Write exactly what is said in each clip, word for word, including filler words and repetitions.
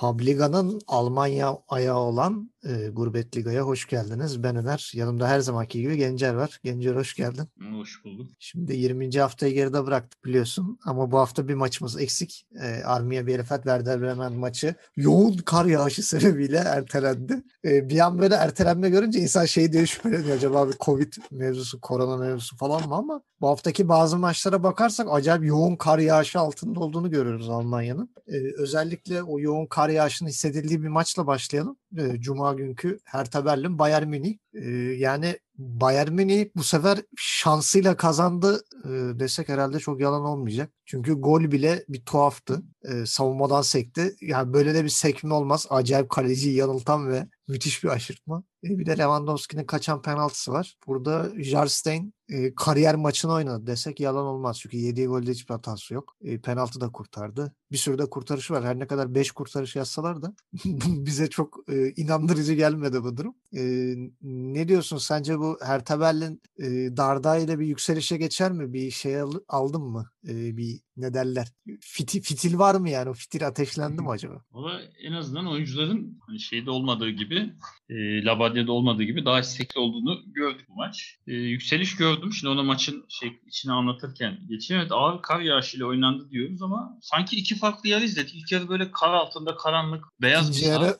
Publiga'nın Almanya ayağı olan e, Gurbet Liga'ya hoş geldiniz. Ben Öner. Yanımda her zamanki gibi Gencer var. Gencer hoş geldin. Hoş buldum. Şimdi yirminci haftayı geride bıraktık biliyorsun. Ama bu hafta bir maçımız eksik. E, Armiya Bielefeld Werder Bremen maçı yoğun kar yağışı sebebiyle ertelendi. E, bir an böyle ertelenme görünce insan şey diye şüpheleniyor. Acaba bir Covid mevzusu, korona mevzusu falan mı? Ama bu haftaki bazı maçlara bakarsak acayip yoğun kar yağışı altında olduğunu görüyoruz Almanya'nın. E, özellikle o yoğun kar yağışının hissedildiği bir maçla başlayalım. Cuma günkü Hertha Berlin Bayern Münih. Yani Bayern Münih bu sefer şansıyla kazandı desek herhalde çok yalan olmayacak. Çünkü gol bile bir tuhaftı. Savunmadan sekti. Yani böyle de bir sekme olmaz. Acayip kaleciyi yanıltan ve müthiş bir aşırtma. Bir de Lewandowski'nin kaçan penaltısı var. Burada Jarstein kariyer maçını oynadı desek yalan olmaz. Çünkü yediği golde hiçbir hatası yok. Penaltı da kurtardı. Bir sürü de kurtarışı var. Her ne kadar beş kurtarış yazsalar da bize çok inandırıcı gelmedi bu durum. Ne diyorsun? Sence bu Hertha Berlin dardayla bir yükselişe geçer mi? Bir şey aldın mı? Bir ne derler? Fitil, fitil var mı yani? O fitil ateşlendi mi acaba? Valla en azından oyuncuların şeyde olmadığı gibi, e, Labadia'da olmadığı gibi daha istekli olduğunu gördük bu maç. E, yükseliş gördüm. Şimdi ona maçın şey, içine anlatırken geçeyim. Evet, ağır kar yağışıyla oynandı diyoruz ama sanki iki farklı yarı izledik. İlk yarı böyle kar altında karanlık, beyaz bir saha.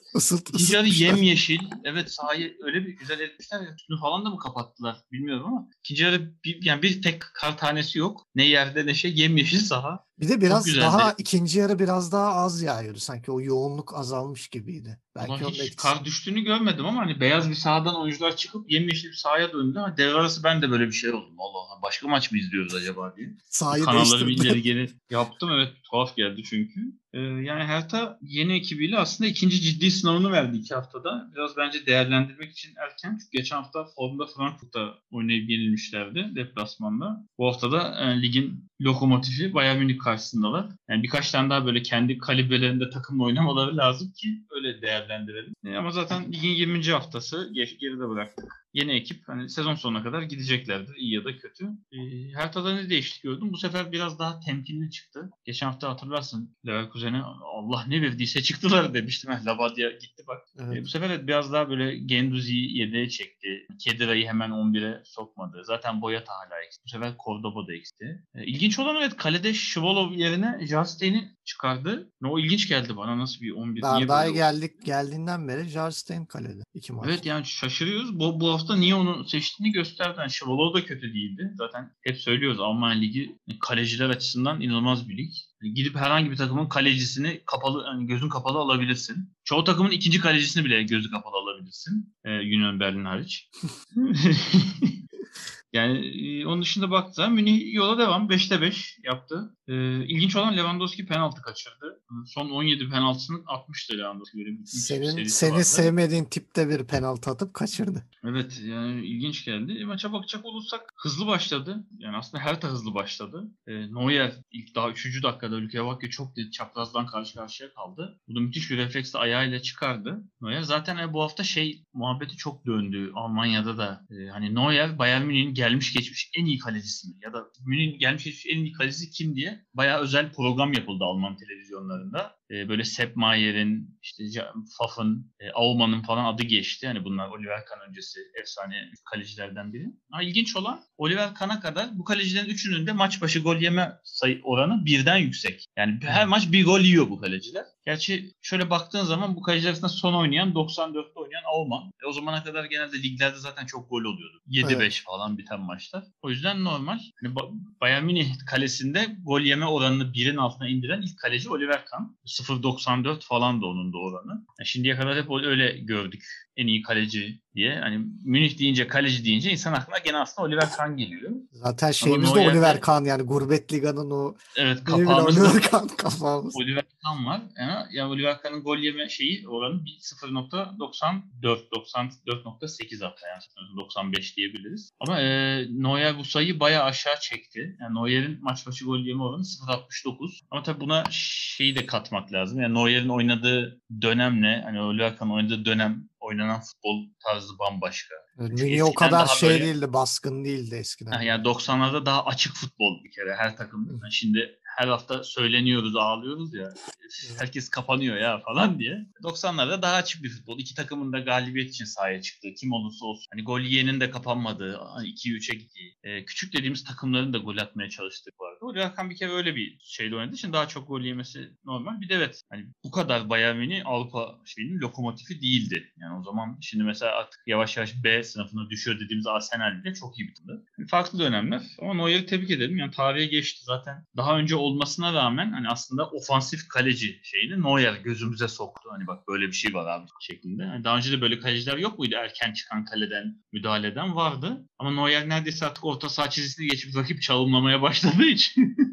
İkinci yarı yemyeşil. Evet, sahayı öyle bir güzel etmişler. Üstünü falan da mı kapattılar bilmiyorum ama ikinci yarı bir, yani bir tek kar tanesi yok. Ne yerde ne şey, yemyeşil saha. Bir de biraz daha ikinci yarı biraz daha az yağıyordu. Sanki o yoğunluk azalmış gibiydi. Belki hiç kar düştüğünü görmedim ama hani beyaz bir sahadan oyuncular çıkıp yemyeşil bir sahaya döndü. Hani devre arası ben de böyle bir şey oldum. Allah Allah, başka maç mı izliyoruz acaba diye. Sahayı kanalları bilgileri geri yaptım. Evet, tuhaf geldi çünkü. Ee, yani Hertha yeni ekibiyle aslında ikinci ciddi sınavını verdi iki haftada. Biraz bence değerlendirmek için erken. Çünkü geçen hafta formda Frankfurt'ta oynayıp yenilmişlerdi deplasmanda. Bu hafta da yani ligin lokomotifi Bayern Münih karşısındalar. Yani birkaç tane daha böyle kendi kalibrelerinde takımla oynamaları lazım ki öyle değer değerlendirelim. Ama zaten ligin yirminci haftası geride bıraktık. Yeni ekip hani sezon sonuna kadar gideceklerdir, iyi ya da kötü. Ee, Hertha'da ne değişiklik gördüm? Bu sefer biraz daha temkinli çıktı. Geçen hafta hatırlarsın Leverkusen'e Allah ne verdiyse çıktılar demiştim. Labadia gitti bak. Evet. Ee, bu sefer de biraz daha böyle Genduzi'yi yedeğe çekti. Kedira'yı hemen on bire sokmadı. Zaten Boyata hala eksikti. Bu sefer Cordoba da eksikti. Ee, ilginç olan evet, kalede Şivolov yerine Jarstein'i çıkardı. O ilginç geldi bana. Nasıl bir on bir? Daha, daha geldik, geldiğinden beri Jarstein kalede. İki maç. Evet yani şaşırıyoruz. Bu, bu hafta niye onu seçtiğini gösterdi. Yani Şivolov da kötü değildi. Zaten hep söylüyoruz Almanya Ligi kaleciler açısından inanılmaz bir lig. Gidip herhangi bir takımın kalecisini kapalı, yani gözün kapalı alabilirsin. Çoğu takımın ikinci kalecisini bile gözü kapalı alabilirsin. Ee, Union Berlin hariç. Yani e, onun dışında baktı. Münih yola devam. beşte beş yaptı. E, ilginç olan Lewandowski penaltı kaçırdı. Son on yedi penaltısını atmıştı Lewandowski. Böyle senin seni vardı. Sevmediğin tipte bir penaltı atıp kaçırdı. Evet yani ilginç geldi. E, maça bakacak olursak hızlı başladı. Yani aslında Hertha hızlı başladı. E, Neuer ilk daha üçüncü dakikada ülkeye bakıyor. Çok dedi, çaprazdan karşı karşıya kaldı. Bu da müthiş bir refleksle ayağıyla çıkardı. Neuer zaten e, bu hafta şey muhabbeti çok döndü. Almanya'da da e, hani Neuer Bayern Münih'in gelmiş geçmiş en iyi kalecisi mi? Ya da Münih'in gelmiş geçmiş en iyi kalecisi kim diye bayağı özel program yapıldı Alman televizyonlarında. Ee, böyle Sepp Mayer'in, işte Pfaff'ın, e, Auman'ın falan adı geçti. Hani bunlar Oliver Kahn öncesi efsane kalecilerden biri. Ha, ilginç olan Oliver Kahn'a kadar bu kalecilerin üçünün de maç başı gol yeme sayı oranı birden yüksek. Yani her maç bir gol yiyor bu kaleciler. Gerçi şöyle baktığın zaman bu kaleciler arasında son oynayan doksan dörtte oynayan Auman. E, o zamana kadar genelde liglerde zaten çok gol oluyordu. yedi beş evet. Falan bir maçlar. O yüzden normal. Hani Bayern Münih kalesinde gol yeme oranını birin altına indiren ilk kaleci Oliver Kahn. sıfır virgül doksan dört falan da onun da oranı. Yani şimdiye kadar hep öyle gördük. En iyi kaleci diye. Hani Münih deyince, kaleci deyince insan aklına gene aslında Oliver Kahn geliyor. Zaten şeyimiz de Neuer'de... Oliver Kahn yani Gurbet Liga'nın o evet, kapağımız Oliver Kahn kapağımız. Oliver Kahn var. Yani, yani Oliver Kahn'ın gol yeme şeyi oranı sıfır virgül doksan dört doksan dört virgül sekiz hatta yani doksan beş diyebiliriz. Ama e, Neuer bu sayıyı bayağı aşağı çekti. Yani Neuer'in maç başı gol yeme oranı sıfır virgül altmış dokuz. Ama tabii buna şeyi de katmak lazım. Yani Neuer'in oynadığı dönemle hani Oliver Kahn'ın oynadığı dönem oynanan futbol tarzı bambaşka. Münih o kadar şey böyle değildi, baskın değildi eskiden. Yani doksanlarda daha açık futbol bir kere her takımda. Şimdi her hafta söyleniyoruz, ağlıyoruz ya. Herkes kapanıyor ya falan diye. doksanlarda daha açık bir futbol. İki takımın da galibiyet için sahaya çıktığı, kim olursa olsun. Hani gol yiyenin de kapanmadığı, ikiye üçe gittiği. E, küçük dediğimiz takımların da gol atmaya çalıştığı bu arada. O Rakan bir kere öyle bir şeyle oynadığı için daha çok gol yemesi normal. Bir de evet, hani bu kadar Bayern Münih Avrupa şeyinin lokomotifi değildi. Yani o zaman şimdi mesela artık yavaş yavaş B sınıfına düşüyor dediğimiz Arsenal bile çok iyi bir takımdı. Yani farklı dönemler. Ama Neuer'i tebrik edelim. Yani tarihe geçti zaten. Daha önce olmasına rağmen hani aslında ofansif kaleci şeyini Neuer gözümüze soktu. Hani bak böyle bir şey var abi şeklinde. Yani daha önce de böyle kaleciler yok muydu? Erken çıkan kaleden, müdahaleden vardı. Ama Neuer neredeyse artık orta saha çizgisini geçip rakip çalımlamaya başladığı için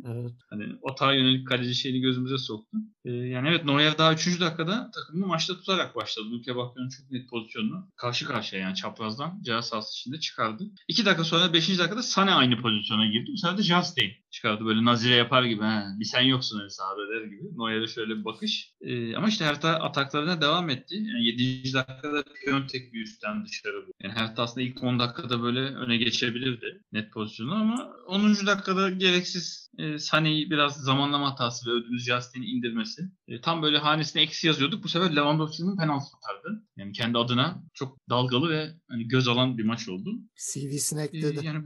evet. Hani o tarafa yönelik kaleci şeyini gözümüze soktu. Ee, yani evet, Neuer daha üçüncü dakikada takımını maçta tutarak başladı. Ülke Bakı'nın çok net pozisyonunu karşı karşıya, yani çaprazdan ceza sahası içinde çıkardı. İki dakika sonra beşinci dakikada Sané aynı pozisyona girdi. Bu sefer de Justin çıkardı. Böyle nazire yapar gibi. Bir sen yoksun öyle sahada der gibi. Neuer'e şöyle bir bakış. Ee, ama işte Hertha ataklarına devam etti. Yani yedinci dakikada Piontek bir üstten dışarı. Yani Hertha aslında ilk on dakikada böyle öne geçebilirdi net pozisyonu, ama onuncu dakikada gereksiz e, Sané'yi biraz zamanlama hatası ve ödümüz Justin'i indirmesi. E, tam böyle hanesine eksi yazıyorduk. Bu sefer Lewandowski'nin penaltı atardı. Yani kendi adına çok dalgalı ve hani göz alan bir maç oldu. C V'sini ekledi. E, yani,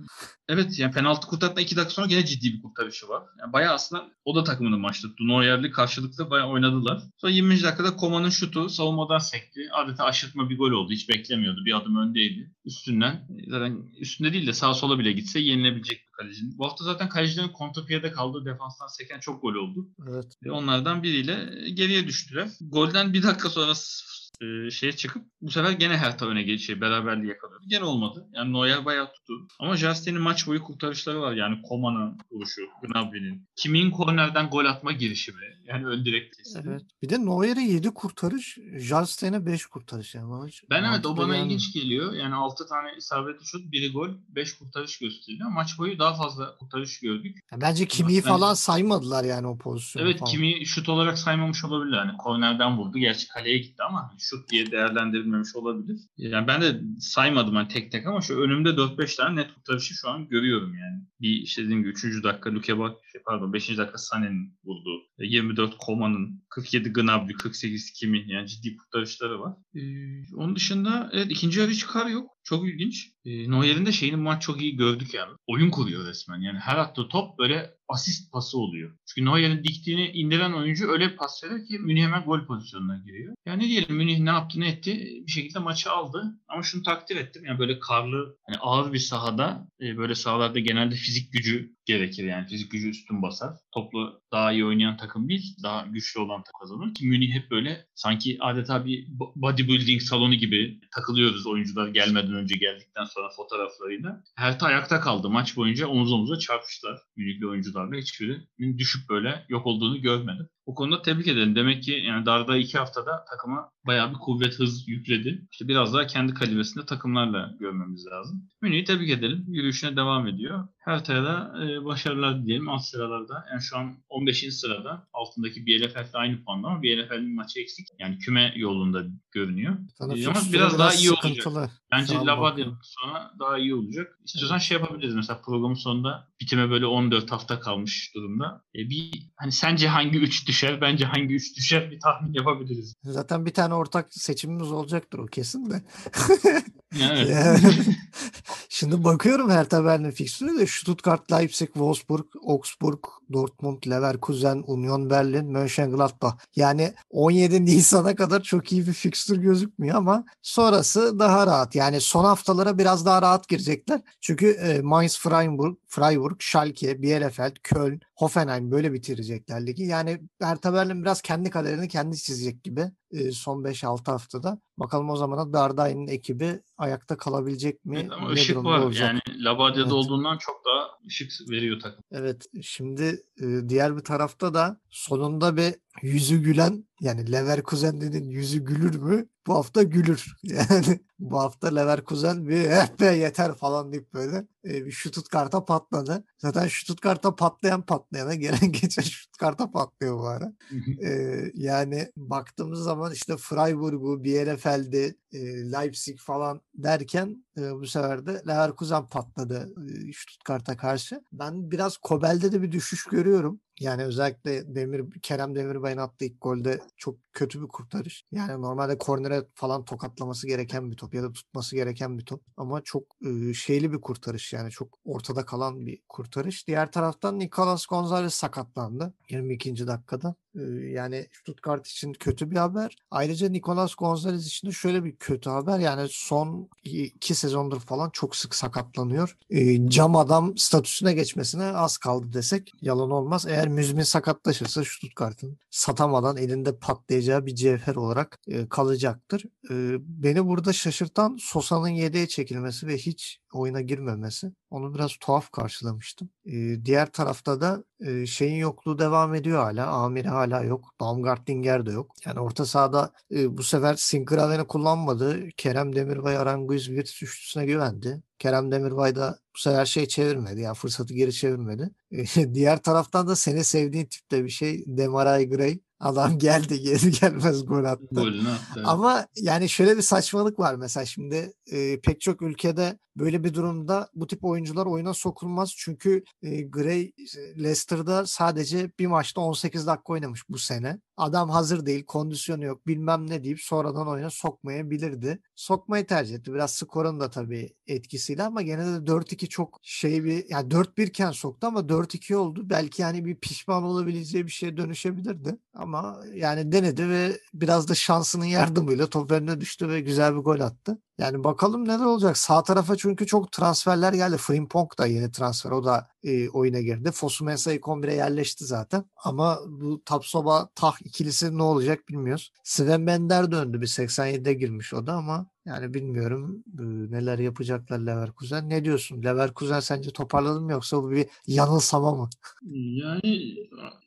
evet yani penaltı kurtardıktan iki dakika sonra gene ciddi bir kurtarışı var. Yani bayağı aslında o da takımını maçta tuttu. Neuer'li karşılıklı bayağı oynadılar. Sonra yirminci dakikada Koma'nın şutu savunmadan sekti. Adeta aşırtma bir gol oldu. Hiç beklemiyordu. Bir adım öndeydi. Üstünden, zaten üstünde değil de sağa sola bile gitse yenilebilecek bir kalecinin. Bu hafta zaten kalecilerin kontrpiyede kaldığı defanstan seken çok gol oldu. Evet. Ve onlardan biriyle geriye düştüler. Golden bir dakika sonra şeye çıkıp bu sefer gene Hertha öne geçiyor. Beraberliği yakalıyordu. Gene olmadı. Yani Neuer bayağı tuttu. Ama Justin'in maç boyu kurtarışları var. Yani Koma'nın vuruşu, Gnabry'nin. Kimin kornerden gol atma girişimi. Yani ön direkt testi. Evet. Bir de Neuer'e yedi kurtarış, Justin'e beş kurtarış. Yani. Ben evet o bana yani ilginç geliyor. Yani altı tane isabetli şut, biri gol, beş kurtarış gösteriyor. Maç boyu daha fazla kurtarış gördük. Yani bence Kimi'yi falan bence saymadılar yani o pozisyonu. Evet falan. Kimi şut olarak saymamış olabilir. Yani kornerden vurdu. Gerçi kaleye gitti ama şut diye değerlendirilmemiş olabilir. Yani ben de saymadım hani tek tek, ama şu önümde dört beş tane net kurtarışı şu an görüyorum yani. Bir işte dediğim gibi üçüncü dakika Luke Bak, pardon beşinci dakika Sané'nin vurduğu, yirmi dört Koma'nın, kırk yedi Gnabry, kırk sekiz Kimi, yani ciddi kurtarışları var. Ee, onun dışında evet ikinci yarı çıkar yok. Çok ilginç. E, Neuer'in de şeyini maç çok iyi gördük yani. Oyun kuruyor resmen. Yani her attığı top böyle asist pası oluyor. Çünkü Neuer'in diktiğini indiren oyuncu öyle pas verir ki Münih hemen gol pozisyonuna giriyor. Yani ne diyelim, Münih ne yaptı ne etti bir şekilde maçı aldı. Ama şunu takdir ettim. Yani böyle karlı, hani ağır bir sahada e, böyle sahalarda genelde fizik gücü gerekir. Yani fizik gücü üstün basar. Toplu daha iyi oynayan takım değil, daha güçlü olan takım kazanır. Ki Münih hep böyle sanki adeta bir bodybuilding salonu gibi takılıyoruz oyuncular gelmeden önce, geldikten sonra fotoğraflarıyla. Hertha ayakta kaldı. Maç boyunca omuz omuza çarpıştılar Münihli oyuncularla. Hiçbirinin düşüp böyle yok olduğunu görmedim. O konuda tebrik edelim. Demek ki yani darda iki haftada takıma bayağı bir kuvvet, hız yükledi. İşte biraz daha kendi kalibresinde takımlarla görmemiz lazım. Münih'i tebrik edelim. Yürüyüşüne devam ediyor. Hertha'ya da e, başarılar diyelim alt sıralarda. Yani şu an on beşinci sırada. Altındaki B L F'le aynı puanda ama B L F'nin maçı eksik. Yani küme yolunda görünüyor. Ama biraz, biraz daha iyi sıkıntılı olacak. Bence Labadyan'ın sonra daha iyi olacak. İstiyorsan evet, şey yapabiliriz. Mesela programın sonunda bitime böyle on dört hafta kalmış durumda. E, bir hani sence hangi üç düşer? Bence hangi üç düşer? Bir tahmin yapabiliriz. Zaten bir tane ortak seçimimiz olacaktır, o kesin de. Yani evet. Şimdi bakıyorum Hertha Berlin fikstürüne de. Stuttgart, Leipzig, Wolfsburg, Augsburg, Dortmund, Leverkusen, Union Berlin, Mönchengladbach. Yani on yedi Nisan'a kadar çok iyi bir fikstür gözükmüyor ama sonrası daha rahat. Yani son haftalara biraz daha rahat girecekler. Çünkü Mainz, Freiburg, Freiburg, Schalke, Bielefeld, Köln, Hoffenheim böyle bitirecekler ligi. Yani Hertha Berlin biraz kendi kaderini kendi çizecek gibi son beş altı haftada. Bakalım o zamana Dardai'nin ekibi ayakta kalabilecek mi? Evet, ama ışık var. Olacak? Yani Labadya'da evet, olduğundan çok daha ışık veriyor takım. Evet. Şimdi diğer bir tarafta da sonunda bir yüzü gülen, yani Leverkusen'in yüzü gülür mü? Bu hafta gülür. Yani bu hafta Leverkusen bir eh be yeter falan deyip böyle e, bir Stuttgart'a patladı. Zaten Stuttgart'a patlayan patlayana gelen geçen Stuttgart'a patlıyor bu ara. e, yani baktığımız zaman işte Freiburg'u, Bielefeld'i, e, Leipzig falan derken e, bu sefer de Leverkusen patladı e, Stuttgart'a karşı. Ben biraz Kobel'de de bir düşüş görüyorum. Yani özellikle Demir Kerem Demirbay'ın attığı ilk golde çok kötü bir kurtarış. Yani normalde kornere falan tokatlaması gereken bir top ya da tutması gereken bir top. Ama çok e, şeyli bir kurtarış, yani çok ortada kalan bir kurtarış. Diğer taraftan Nicolas Gonzalez sakatlandı yirmi ikinci dakikada. E, yani Stuttgart için kötü bir haber. Ayrıca Nicolas Gonzalez için de şöyle bir kötü haber. Yani son iki sezondur falan çok sık sakatlanıyor. E, cam adam statüsüne geçmesine az kaldı desek yalan olmaz. Eğer Müzmin sakatlaşırsa Stuttgart'ın satamadan elinde patlayacağı bir cevher olarak e, kalacaktır. E, beni burada şaşırtan Sosa'nın yedeğe çekilmesi ve hiç oyuna girmemesi. Onu biraz tuhaf karşılamıştım. E, diğer tarafta da e, şeyin yokluğu devam ediyor hala. Amir hala yok. Baumgartlinger de yok. Yani orta sahada e, bu sefer Sinkraven'i kullanmadı. Kerem Demirbay, Aranguiz Virtus üçlüsüne güvendi. Kerem Demirbay da bu sefer şey çevirmedi. Yani fırsatı geri çevirmedi. E, diğer taraftan da seni sevdiğin tipte bir şey. Demarai Gray. Adam geldi, geri gelmez gol attı. Golünü attı. Ama yani şöyle bir saçmalık var mesela şimdi. E, pek çok ülkede böyle bir durumda bu tip oyuncular oyuna sokulmaz. Çünkü e, Gray Leicester'da sadece bir maçta on sekiz dakika oynamış bu sene. Adam hazır değil, kondisyonu yok bilmem ne deyip sonradan oyuna sokmayabilirdi. Sokmayı tercih etti. Biraz skorun da tabii etkisiyle ama gene de dört iki çok şey bir, yani dört bir iken soktu ama dört iki oldu. Belki yani bir pişman olabileceği bir şeye dönüşebilirdi. Ama yani denedi ve biraz da şansının yardımıyla top önüne düştü ve güzel bir gol attı. Yani bakalım neler olacak. Sağ tarafa çünkü çok transferler geldi. Frimpong da yeni transfer. O da e, oyuna girdi. Fosu-Mensah ilk on bire yerleşti zaten. Ama bu Tapsoba-Tah ikilisi ne olacak bilmiyoruz. Sven Bender döndü. Bir seksen yedide girmiş o da ama yani bilmiyorum e, neler yapacaklar Leverkusen. Ne diyorsun? Leverkusen sence toparladı mı yoksa bu bir yanılsama mı? Yani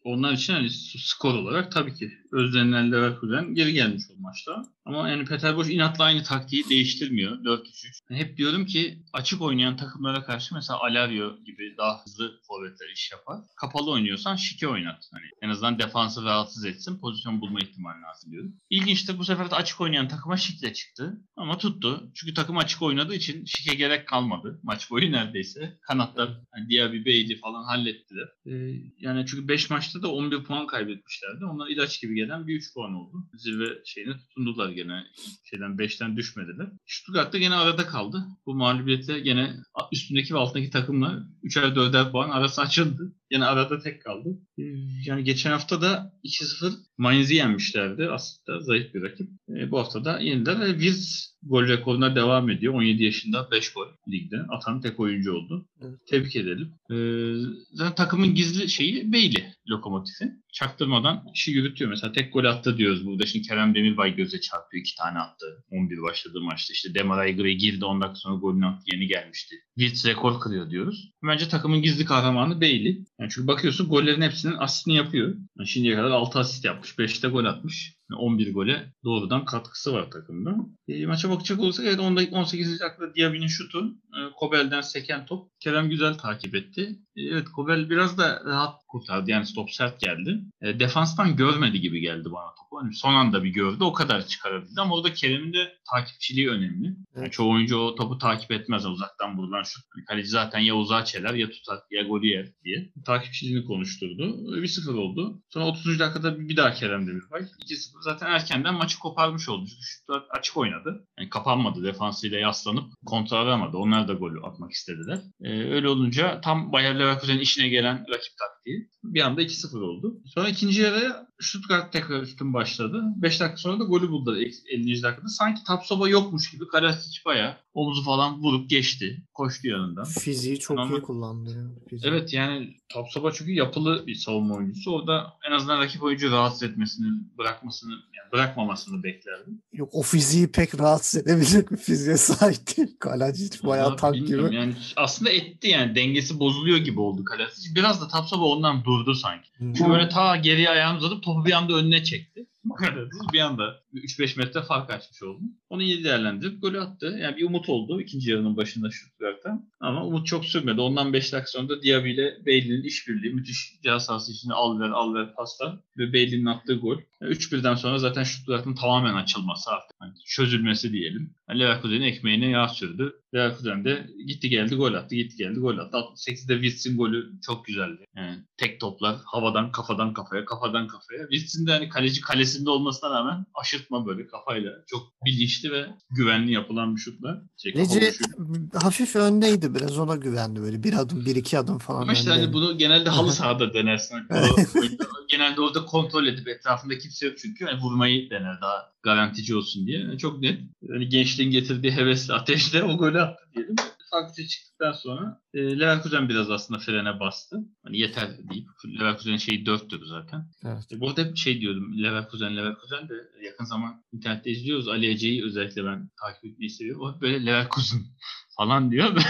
onlar için hani skor olarak tabii ki özlenilen Leverkusen geri gelmiş o maçta. Ama yani Peter Bosz inatla aynı taktiği değiştirmiyor. dört üç üç. Hep diyorum ki açık oynayan takımlara karşı mesela Alario gibi daha hızlı forvetler iş yapar. Kapalı oynuyorsan şike oynat. Hani en azından defansı rahatsız etsin. Pozisyon bulma ihtimalini hatırlıyorum. İlginçtir, bu sefer de açık oynayan takıma şike çıktı. Ama tuttu. Çünkü takım açık oynadığı için şike gerek kalmadı. Maç boyu neredeyse. Kanatlar yani Diaby, Bailey falan hallettiler. Ee, yani çünkü beş maçta da on bir puan kaybetmişlerdi. Onlar ilaç gibi gelen bir üç puan oldu. Zirve şeyine tutundular gene. Şeyden beşten düşmediler. Stuttgart'ta gene arada kaldı. Bu mağlubiyetle gene üstündeki ve altındaki takımla üçer dörder puan arası açıldı. Gene arada tek kaldı. Ee, yani geçen hafta da iki sıfır Mainz'i yenmişlerdi. Aslında zayıf bir rakip. Ee, bu hafta da yeniden Wirtz gol rekoruna devam ediyor. on yedi yaşında beş gol ligde. Atan tek oyuncu oldu. Evet. Tebrik edelim. Ee, zaten takımın gizli şeyi Bailey Lokomotif'i. Çaktırmadan işi yürütüyor. Mesela tek gol attı diyoruz burada. Şimdi Kerem Demirbay göze çarpıyor. iki tane attı. on bir başladığı maçta. İşte Demarai Gray girdi. on dakika sonra golünü attı. Yeni gelmişti. Wirtz rekor kırıyor diyoruz. Bence takımın gizli kahramanı Bailey. Yani çünkü bakıyorsun gollerin hepsinin asistini yapıyor. Yani şimdiye kadar altı asist yapmış. beşte gol atmış. on bir gole doğrudan katkısı var takımda. E, maça bakacak olursak evet on sekizinci dakikada Diaby'nin şutu, Kobel'den seken top. Kerem güzel takip etti. E, evet Kobel biraz da rahat kurtardı. Yani top sert geldi. E, defanstan görmedi gibi geldi bana topu. Yani son anda bir gördü. O kadar çıkarabildi. Ama orada Kerem'in de takipçiliği önemli. Yani evet. Çoğu oyuncu o topu takip etmez. Uzaktan vurulan şut. Yani kaleci zaten ya uzağa çeler ya tutar ya golü yer diye. Takipçiliğini konuşturdu. E, bir sıfır oldu. Sonra otuzuncu dakikada bir daha Kerem Demirbay. iki sıfır. Zaten erkenden maçı koparmış oldu. Şutlar açık oynadı. Yani kapanmadı. Defansıyla yaslanıp kontra aramadı. Onlar da golü atmak istediler. Ee, öyle olunca tam Bayer Leverkusen'in işine gelen rakip taktiği. Bir anda iki sıfır oldu. Sonra ikinci yarıya Stuttgart tekrar üstün başladı. beş dakika sonra da golü buldu ellinci dakikada. Sanki Tapsoba yokmuş gibi Karacic bayağı omuzu falan vurup geçti. Koştu yanından. Fiziği çok ama iyi kullandı. Ya, fiziği. Evet yani Tapsoba çünkü yapılı bir savunma oyuncusu. Orada en azından rakip oyuncu rahatsız etmesini, bırakmasını, yani bırakmamasını beklerdim. Yok o fiziği pek rahatsız edebilecek bir fiziğe sahip değil. Karacic bayağı tank gibi. Yani aslında etti yani. Dengesi bozuluyor gibi oldu Karacic. Biraz da Tapsoba ondan durdu sanki. Hmm. Çünkü böyle ta geriye ayağını uzatıp topu bir anda önüne çekti. Bir anda üç beş metre fark açmış oldu. Onu iyi değerlendirip golü attı. Yani bir umut oldu ikinci yarının başında Stuttgart'tan. Ama umut çok sürmedi. Ondan beş dakika sonra da Diaby ile Bailey'nin işbirliği. Müthiş cihaz sahası içinde al ver al ver pasla ve Bailey'nin attığı gol. üç birden sonra zaten şut uzaktan tamamen açılması artık. Yani çözülmesi diyelim. Yani Leverkusen'in ekmeğine yağ sürdü. Leverkusen de gitti geldi gol attı. Gitti geldi gol attı. altmış sekizde Wilson golü çok güzeldi. Yani tek toplar havadan kafadan kafaya kafadan kafaya. Wilson de hani kaleci kalesinde olmasına rağmen aşırtma böyle kafayla. Çok bilinçli ve güvenli yapılan bir şutla. Şey, Lece hafif öndeydi biraz, ona güvendi böyle. Bir adım bir iki adım falan. Ama işte hani bunu genelde halı sahada denersin. Genelde orada kontrol edip etrafında kimse yok çünkü yani vurmayı dener daha garantici olsun diye. Yani çok net. Yani gençliğin getirdiği hevesle ateşle o golü attı diyelim. Farklıca çıktıktan sonra e, Leverkusen biraz aslında frene bastı. Hani yeter deyip Leverkusen'in şeyi dörttür zaten. Evet. E, burada hep şey diyordum. Leverkusen Leverkusen de yakın zaman internette izliyoruz. Ali Ece'yi özellikle ben takip etmeyi seviyorum. O böyle Leverkusen falan diyor.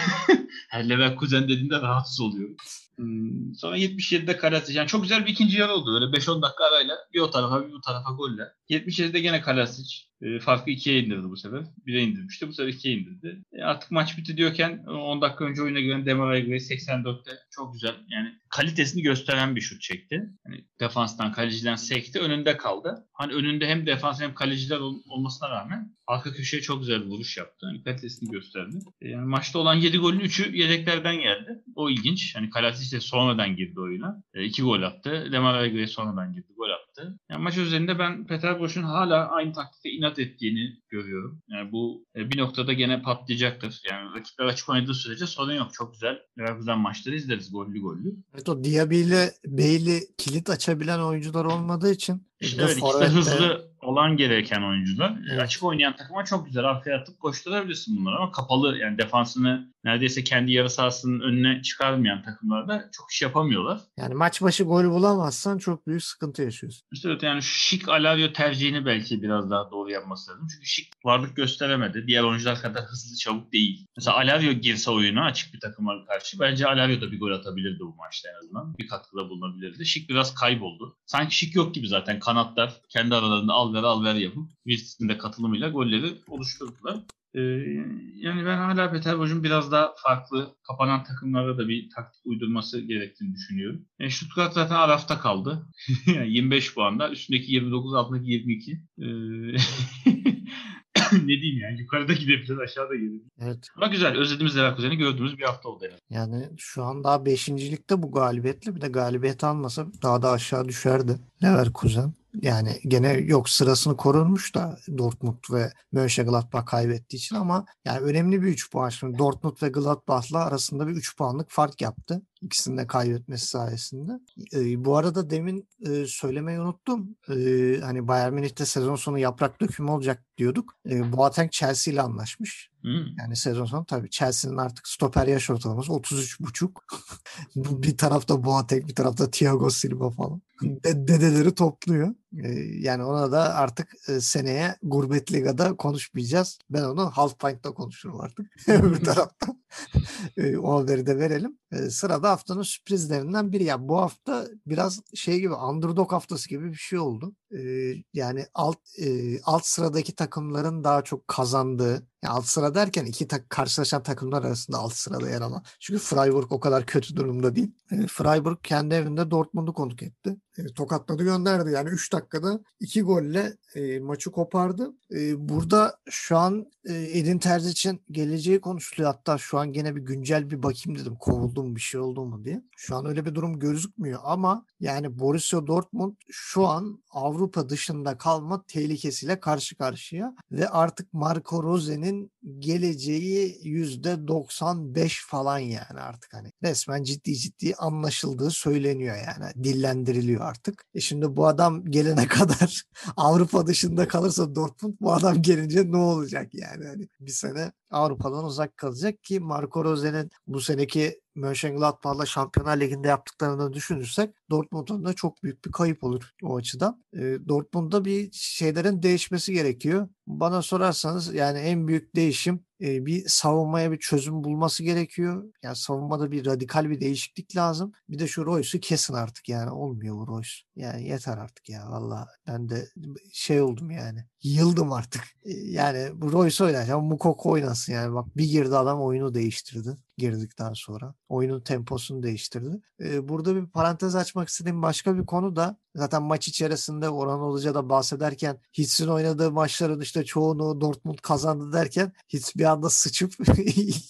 Her Leverkusen dediğinde rahatsız oluyor. Hmm, sonra yetmiş yedide Karacic. Yani çok güzel bir ikinci yarı oldu. Böyle beş on dakika arayla bir o tarafa bir bu tarafa golle. yetmiş yedide gene Karacic e, farkı ikiye indirdi bu sefer. bire indirmişti. Bu sefer ikiye indirdi. E, artık maç bitti diyorken on dakika önce oyuna giren Demarai Gray seksen dörtte çok güzel. Yani kalitesini gösteren bir şut çekti. Yani defanstan kaleciden sekti. Önünde kaldı. Hani önünde hem defans hem kaleciler ol- olmasına rağmen arka köşeye çok güzel bir vuruş yaptı. Yani kalitesini gösterdi. E, yani maçta olan yedi golün üçü yedeklerden geldi. O ilginç. Yani Karacic İşte sonradan girdi oyuna. E, iki gol attı. Demarai Gray sonradan girdi. Gol attı. Yani maç üzerinde ben Peter Boş'un hala aynı taktikte inat ettiğini görüyorum. Yani bu e, bir noktada gene patlayacaktır. Yani rakipler açık oynadığı sürece sorun yok. Çok güzel. Leverkusen maçları izleriz. Gollü gollü. Evet, o Diaby ile Bey'li kilit açabilen oyuncular olmadığı için İşte evet, ikisi de hızlı olan gereken oyuncular. Evet. Açık oynayan takıma çok güzel arkaya atıp koşturabilirsin bunları ama kapalı yani defansını neredeyse kendi yarı sahasının önüne çıkarmayan takımlarda çok iş yapamıyorlar. Yani maç başı gol bulamazsan çok büyük sıkıntı yaşıyorsun. İşte evet, yani Şik Alario tercihini belki biraz daha doğru yapması lazım. Çünkü Şik varlık gösteremedi. Diğer oyuncular kadar hızlı çabuk değil. Mesela Alario girse oyuna açık bir takıma karşı bence Alario da bir gol atabilirdi bu maçta en azından. Bir katkıda bulunabilirdi. Şik biraz kayboldu. Sanki Şik yok gibi zaten. Kanatlar kendi aralarında al ver al ver yapıp birisinin de katılımıyla golleri oluşturdular. Ee, yani ben hala Peter Boş'un biraz daha farklı kapanan takımlara da bir taktik uydurması gerektiğini düşünüyorum. Yani Stuttgart zaten arafta kaldı. Yani yirmi beş puanda. Üstündeki yirmi dokuz, altındaki yirmi iki. Ee, ne diyeyim yani. Yukarıda gidebilir, aşağıda gidebilir. Evet. Ama güzel. Özlediğimiz Leverkusen'i gördüğümüz bir hafta oldu. Yani, yani şu an daha beşincilikte bu galibiyetle. Bir de galibiyet almasa daha da aşağı düşerdi Leverkusen. Yani gene yok sırasını korunmuş da Dortmund ve Mönchengladbach kaybettiği için ama yani önemli bir üç puan. Şimdi Dortmund ve Gladbach'la arasında bir üç puanlık fark yaptı. İkisini de kaybetmesi sayesinde. Ee, bu arada demin e, söylemeyi unuttum. Ee, hani Bayern Münih'te sezon sonu yaprak dökümü olacak diyorduk. Ee, Boateng Chelsea ile anlaşmış. Hmm. Yani sezon sonu tabii Chelsea'nin artık stoper yaş ortalaması otuz üç buçuk. Bir tarafta Boateng, bir tarafta Thiago Silva falan. De- dedeleri topluyor. Ee, yani ona da artık e, seneye Gurbet Liga'da konuşmayacağız. Ben onu Half Pint'da konuşurum artık. Öbür taraftan. e, o haberi de verelim. E, sırada haftanın sürprizlerinden biri. Yani bu hafta biraz şey gibi underdog haftası gibi bir şey oldu. E, yani alt e, alt sıradaki takımların daha çok kazandığı, yani alt sıra derken iki tak- karşılaşan takımlar arasında alt sırada yer alan. Çünkü Freiburg o kadar kötü durumda değil. E, Freiburg kendi evinde Dortmund'u konuk etti. E, tokatladı gönderdi. Yani üç dakikada iki golle e, maçı kopardı. E, burada şu an e, Edin Terzic'in geleceği konuşuluyor. Hatta şu an gene bir güncel bir bakayım dedim. Kovuldu mu, bir şey oldu mu diye. Şu an öyle bir durum gözükmüyor ama yani Borussia Dortmund şu an Avrupa dışında kalma tehlikesiyle karşı karşıya ve artık Marco Rose'nin geleceği yüzde doksan beş falan yani artık hani resmen ciddi ciddi anlaşıldığı söyleniyor yani dillendiriliyor artık. E şimdi bu adam gelene kadar Avrupa dışında kalırsa Dortmund bu adam gelince ne olacak yani hani bir sene Avrupa'dan uzak kalacak ki Marco Rose'nin bu seneki Mönchengladbach'la Şampiyonlar Ligi'nde yaptıklarını düşünürsek Dortmund'un da çok büyük bir kayıp olur o açıdan. E, Dortmund'da bir şeylerin değişmesi gerekiyor. Bana sorarsanız yani en büyük değişim e, bir savunmaya bir çözüm bulması gerekiyor. Yani savunmada bir radikal bir değişiklik lazım. Bir de şu Royce'u kesin artık yani, olmuyor bu Royce. Yani yeter artık ya, valla ben de şey oldum yani. Yıldım artık. E, yani bu Royce oynayacak, Mukoko oynasın yani. Bak bir girdi adam, oyunu değiştirdi girdikten sonra. Oyunun temposunu değiştirdi. E, burada bir parantez açmak istediğim başka bir konu da, zaten maç içerisinde Orhan Uluca da bahsederken Hitz'in oynadığı maçların işte çoğunu Dortmund kazandı derken Hitz bir anda sıçıp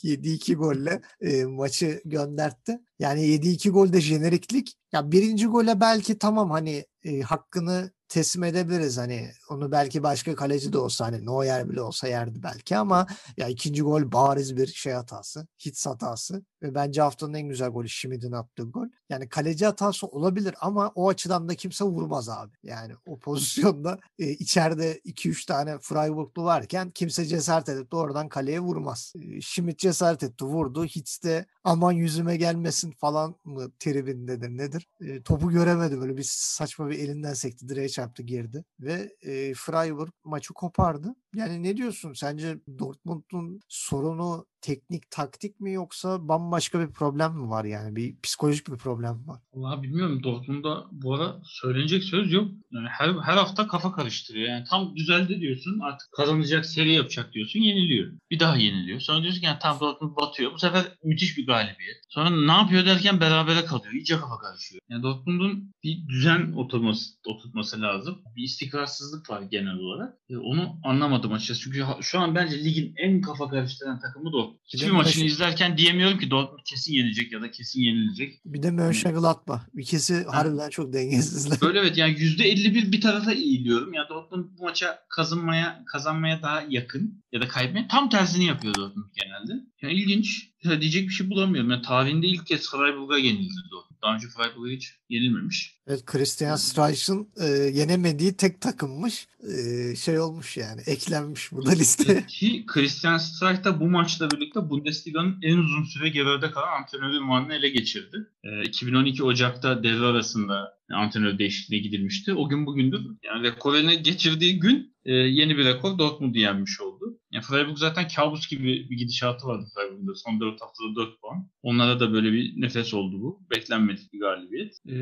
yedi iki golle e, maçı göndertti. Yani yedi iki golde jeneriklik. Ya birinci gole belki tamam hani e, hakkını teslim edebiliriz. Hani onu belki başka kaleci de olsa, hani Neuer bile olsa yerdi belki, ama ya ikinci gol bariz bir şey hatası. Hitz hatası. Ve bence haftanın en güzel golü Schmidt'in attığı gol. Yani kaleci hatası olabilir ama o açıdan da kimse vurmaz abi. Yani o pozisyonda e, içeride iki üç tane Freiburglu varken kimse cesaret edip de oradan kaleye vurmaz. E, Schmidt cesaret etti, vurdu. Hitz de aman yüzüme gelmesin falan mı tribindedir nedir? E, topu göremedi, böyle bir saçma bir elinden sekti, direğe çarptı, girdi ve e, Freiburg maçı kopardı. Yani ne diyorsun? Sence Dortmund'un sorunu teknik, taktik mi, yoksa bambaşka bir problem mi var yani? Bir psikolojik bir problem mi var? Vallahi bilmiyorum. Dortmund'da bu ara söylenecek söz yok. Yani her, her hafta kafa karıştırıyor. Yani tam düzeldi diyorsun. Artık kazanacak, seri yapacak diyorsun. Yeniliyor. Bir daha yeniliyor. Sonra diyorsun ki yani tam Dortmund batıyor. Bu sefer müthiş bir galibiyet. Sonra ne yapıyor derken berabere kalıyor. İyice kafa karışıyor. Yani Dortmund'un bir düzen oturması, oturtması lazım. Bir istikrarsızlık var genel olarak. E onu anlamadım açıkçası. Çünkü şu an bence ligin en kafa karıştıran takımı Dortmund. Hiçbir maçını izlerken diyemiyorum ki Dortmund kesin yenecek ya da kesin yenilecek. Bir de Mönchengladbach. İkisi yani harbiden çok dengesizler. Öyle evet yani yüzde elli bir bir tarafa eğiliyorum. Yani Dortmund bu maça kazanmaya kazanmaya daha yakın ya da kaybetmeye. Tam tersini yapıyor Dortmund genelde. Yani ilginç. Ya diyecek bir şey bulamıyorum. Yani tarihinde ilk kez Freiburg'a yenildi Dortmund. Daha önce Freiburg'a hiç yenilmemiş. Evet, Christian Streich'ın e, yenemediği tek takımmış. E, şey olmuş yani. Eklenmiş burada listeye. Ki Christian Streich de bu maçla birlikte Bundesliga'nın en uzun süre geride kalan antrenörü unvanını ele geçirdi. E, iki bin on iki Ocak'ta devre arasında antrenör değişikliğine gidilmişti. O gün bugündür. Yani rekor eline geçirdiği gün e, yeni bir rekor Dortmund'u yenmiş oldu. Yani Freiburg zaten kabus gibi bir gidişatı vardı Freiburg'da. Son dört haftada dört puan. Onlara da böyle bir nefes oldu bu. Beklenmedik bir galibiyet. Ee,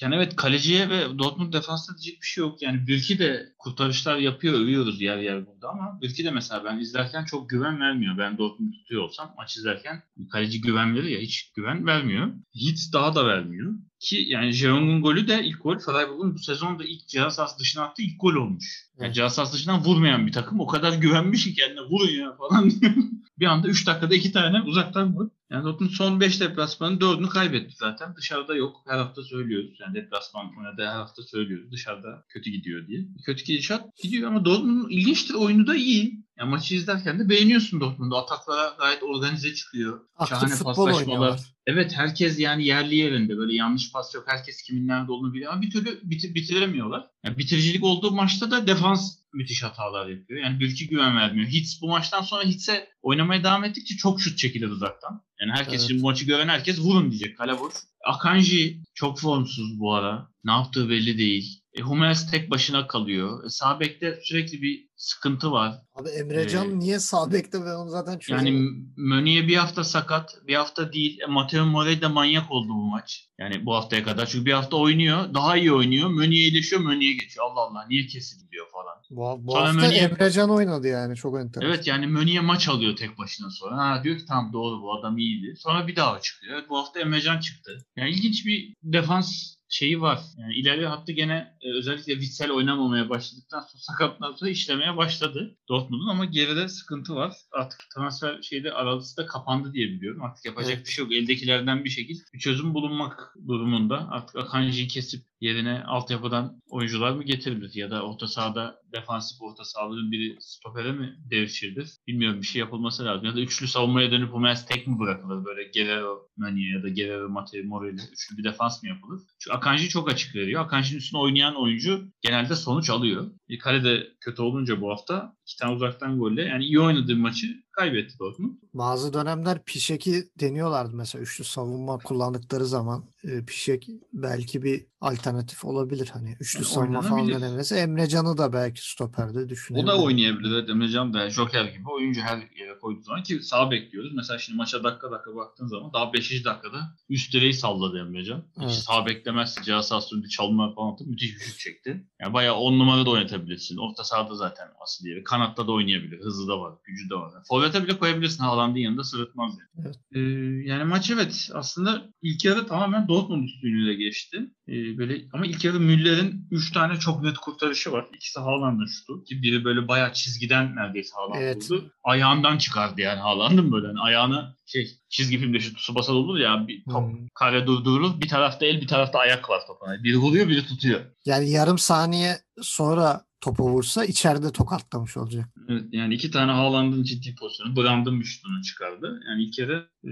yani evet, kaleciye ve Dortmund defansa diyecek bir şey yok. Yani Bürki de kurtarışlar yapıyor, övüyoruz yer yer burada, ama Bürki de mesela ben izlerken çok güven vermiyor. Ben Dortmund tutuyor olsam maç izlerken kaleci güven veriyor ya, hiç güven vermiyor. Hiç daha da vermiyor. Ki yani Jeong'un golü de ilk gol. Freiburg'un bu sezonda ilk ceza sahası dışına attığı ilk gol olmuş. Yani ceza sahası dışından vurmayan bir takım. O kadar güvenmiş ki kendine, vurun ya falan diyor. Bir anda üç dakikada iki tane uzaktan vur. Yani Dortmund son beş deplasmanın dördünü kaybetti zaten. Dışarıda yok. Her hafta söylüyoruz. Yani deplasman oynadığı her hafta söylüyoruz. Dışarıda kötü gidiyor diye. Kötü gidişat gidiyor ama Dortmund'un ilginçtir. Oyunu da iyi. Yani maçı izlerken de beğeniyorsun Dortmund'u. Ataklara gayet organize çıkıyor. Aktif şahane paslaşmalar. Oynuyorlar. Evet, herkes yani yerli yerinde. Böyle yanlış pas yok. Herkes kimin nerede olduğunu biliyor ama bir türlü bitir- bitiremiyorlar. Yani bitiricilik olduğu maçta da defans müthiş hatalar yapıyor. Yani Bürki güven vermiyor. Hitz bu maçtan sonra Hitz'e oynamaya devam ettikçe çok şut çekilir uzaktan. Yani herkes evet. Şimdi bu maçı gören herkes vurun diyecek. Kale boş. Akanji çok formsuz bu ara. Ne yaptığı belli değil. E, Hummels tek başına kalıyor. E, sağ bekte sürekli bir sıkıntı var. Abi Emrecan ee, niye sağ bekte, ben onu zaten çözüyorum. Yani Mönü'ye bir hafta sakat, bir hafta değil. E, Matteo Morey de manyak oldu bu maç. Yani bu haftaya kadar. Çünkü bir hafta oynuyor, daha iyi oynuyor. Mönü'ye iyileşiyor, Mönü'ye geçiyor. Allah Allah niye kesiliyor falan. Bu, bu hafta Mönü'ye... Emrecan oynadı yani, çok enteresan. Evet yani Mönü'ye maç alıyor tek başına sonra. Ha, diyor ki tamam doğru bu adam iyiydi. Sonra bir daha çıkıyor. Evet, bu hafta Emrecan çıktı. Yani ilginç bir defans şeyi var. Yani ileri hattı gene e, özellikle Witsel oynamamaya başladıktan sonra, sakatlıktan sonra işlemeye başladı Dortmund'un, ama geride sıkıntı var. Artık transfer şeyde aralısı da kapandı diye biliyorum. Artık yapacak evet. Bir şey yok. Eldekilerden bir şekilde bir çözüm bulunmak durumunda. Artık Akanji'yi kesip yerine altyapıdan oyuncular mı getirilir? Ya da orta sahada defansif orta sahaların biri stopere mi devşirilir? Bilmiyorum, bir şey yapılması lazım. Ya da üçlü savunmaya dönüp Hummels tek mi bırakılır? Böyle Guerrero, Mania ya da Guerrero, Mateo Morel üçlü bir defans mı yapılır? Çünkü Akanji çok açık veriyor. Akanji'nin üstüne oynayan oyuncu genelde sonuç alıyor. Bir kale de kötü olunca bu hafta iki tane uzaktan golle yani iyi oynadığı maçı kaybetti Dortmund. Bazı dönemler pişeki deniyorlardı mesela, üçlü savunma kullandıkları zaman e, pişek belki bir alternatif olabilir. Hani üçlü yani savunma falan denemesi. Emre Can'ı da belki stoperde düşünebilir. O da oynayabilir. Emre Can da Joker gibi oyuncu her yere koyduğu zaman, ki sağ bekliyoruz. Mesela şimdi maça dakika dakika baktığın zaman daha beşinci dakikada üst direği salladı Emre Can. Evet. Hiç sağ beklemezsin. Cihaz Aslında çalma falan atıp müthiş bir şut çekti. Yani bayağı on numara da oynatabilirsin. Orta sahada zaten asıl yeri. Kanatta da oynayabilir. Hızı da var. Gücü de var. Forvet'e bile koyabilirsin. Haaland'ın yanında sırıtmaz yani. Evet. Ee, yani maç evet aslında ilk yarı tamamen Dortmund üstünlüğüyle geçti. Ee, böyle ama ilk yarı Müller'in üç tane çok net kurtarışı var. İkisi Haaland'ın şutu. Ki biri böyle bayağı çizgiden neredeyse Haaland evet. buldu. Ayağından çıkardı yani Haaland'ın böyle. Yani ayağına şey çizgi filmde şu Tsubasa olur ya, bir top hmm. kare durdurulur. Bir tarafta el, bir tarafta ayak var topuna. Biri vuruyor, biri tutuyor. Yani yarım saniye sonra topu vursa içeride tokatlamış olacak. Evet, yani iki tane Haaland'ın ciddi pozisyonu, Brand'ın müştünü çıkardı. Yani ilk kere e,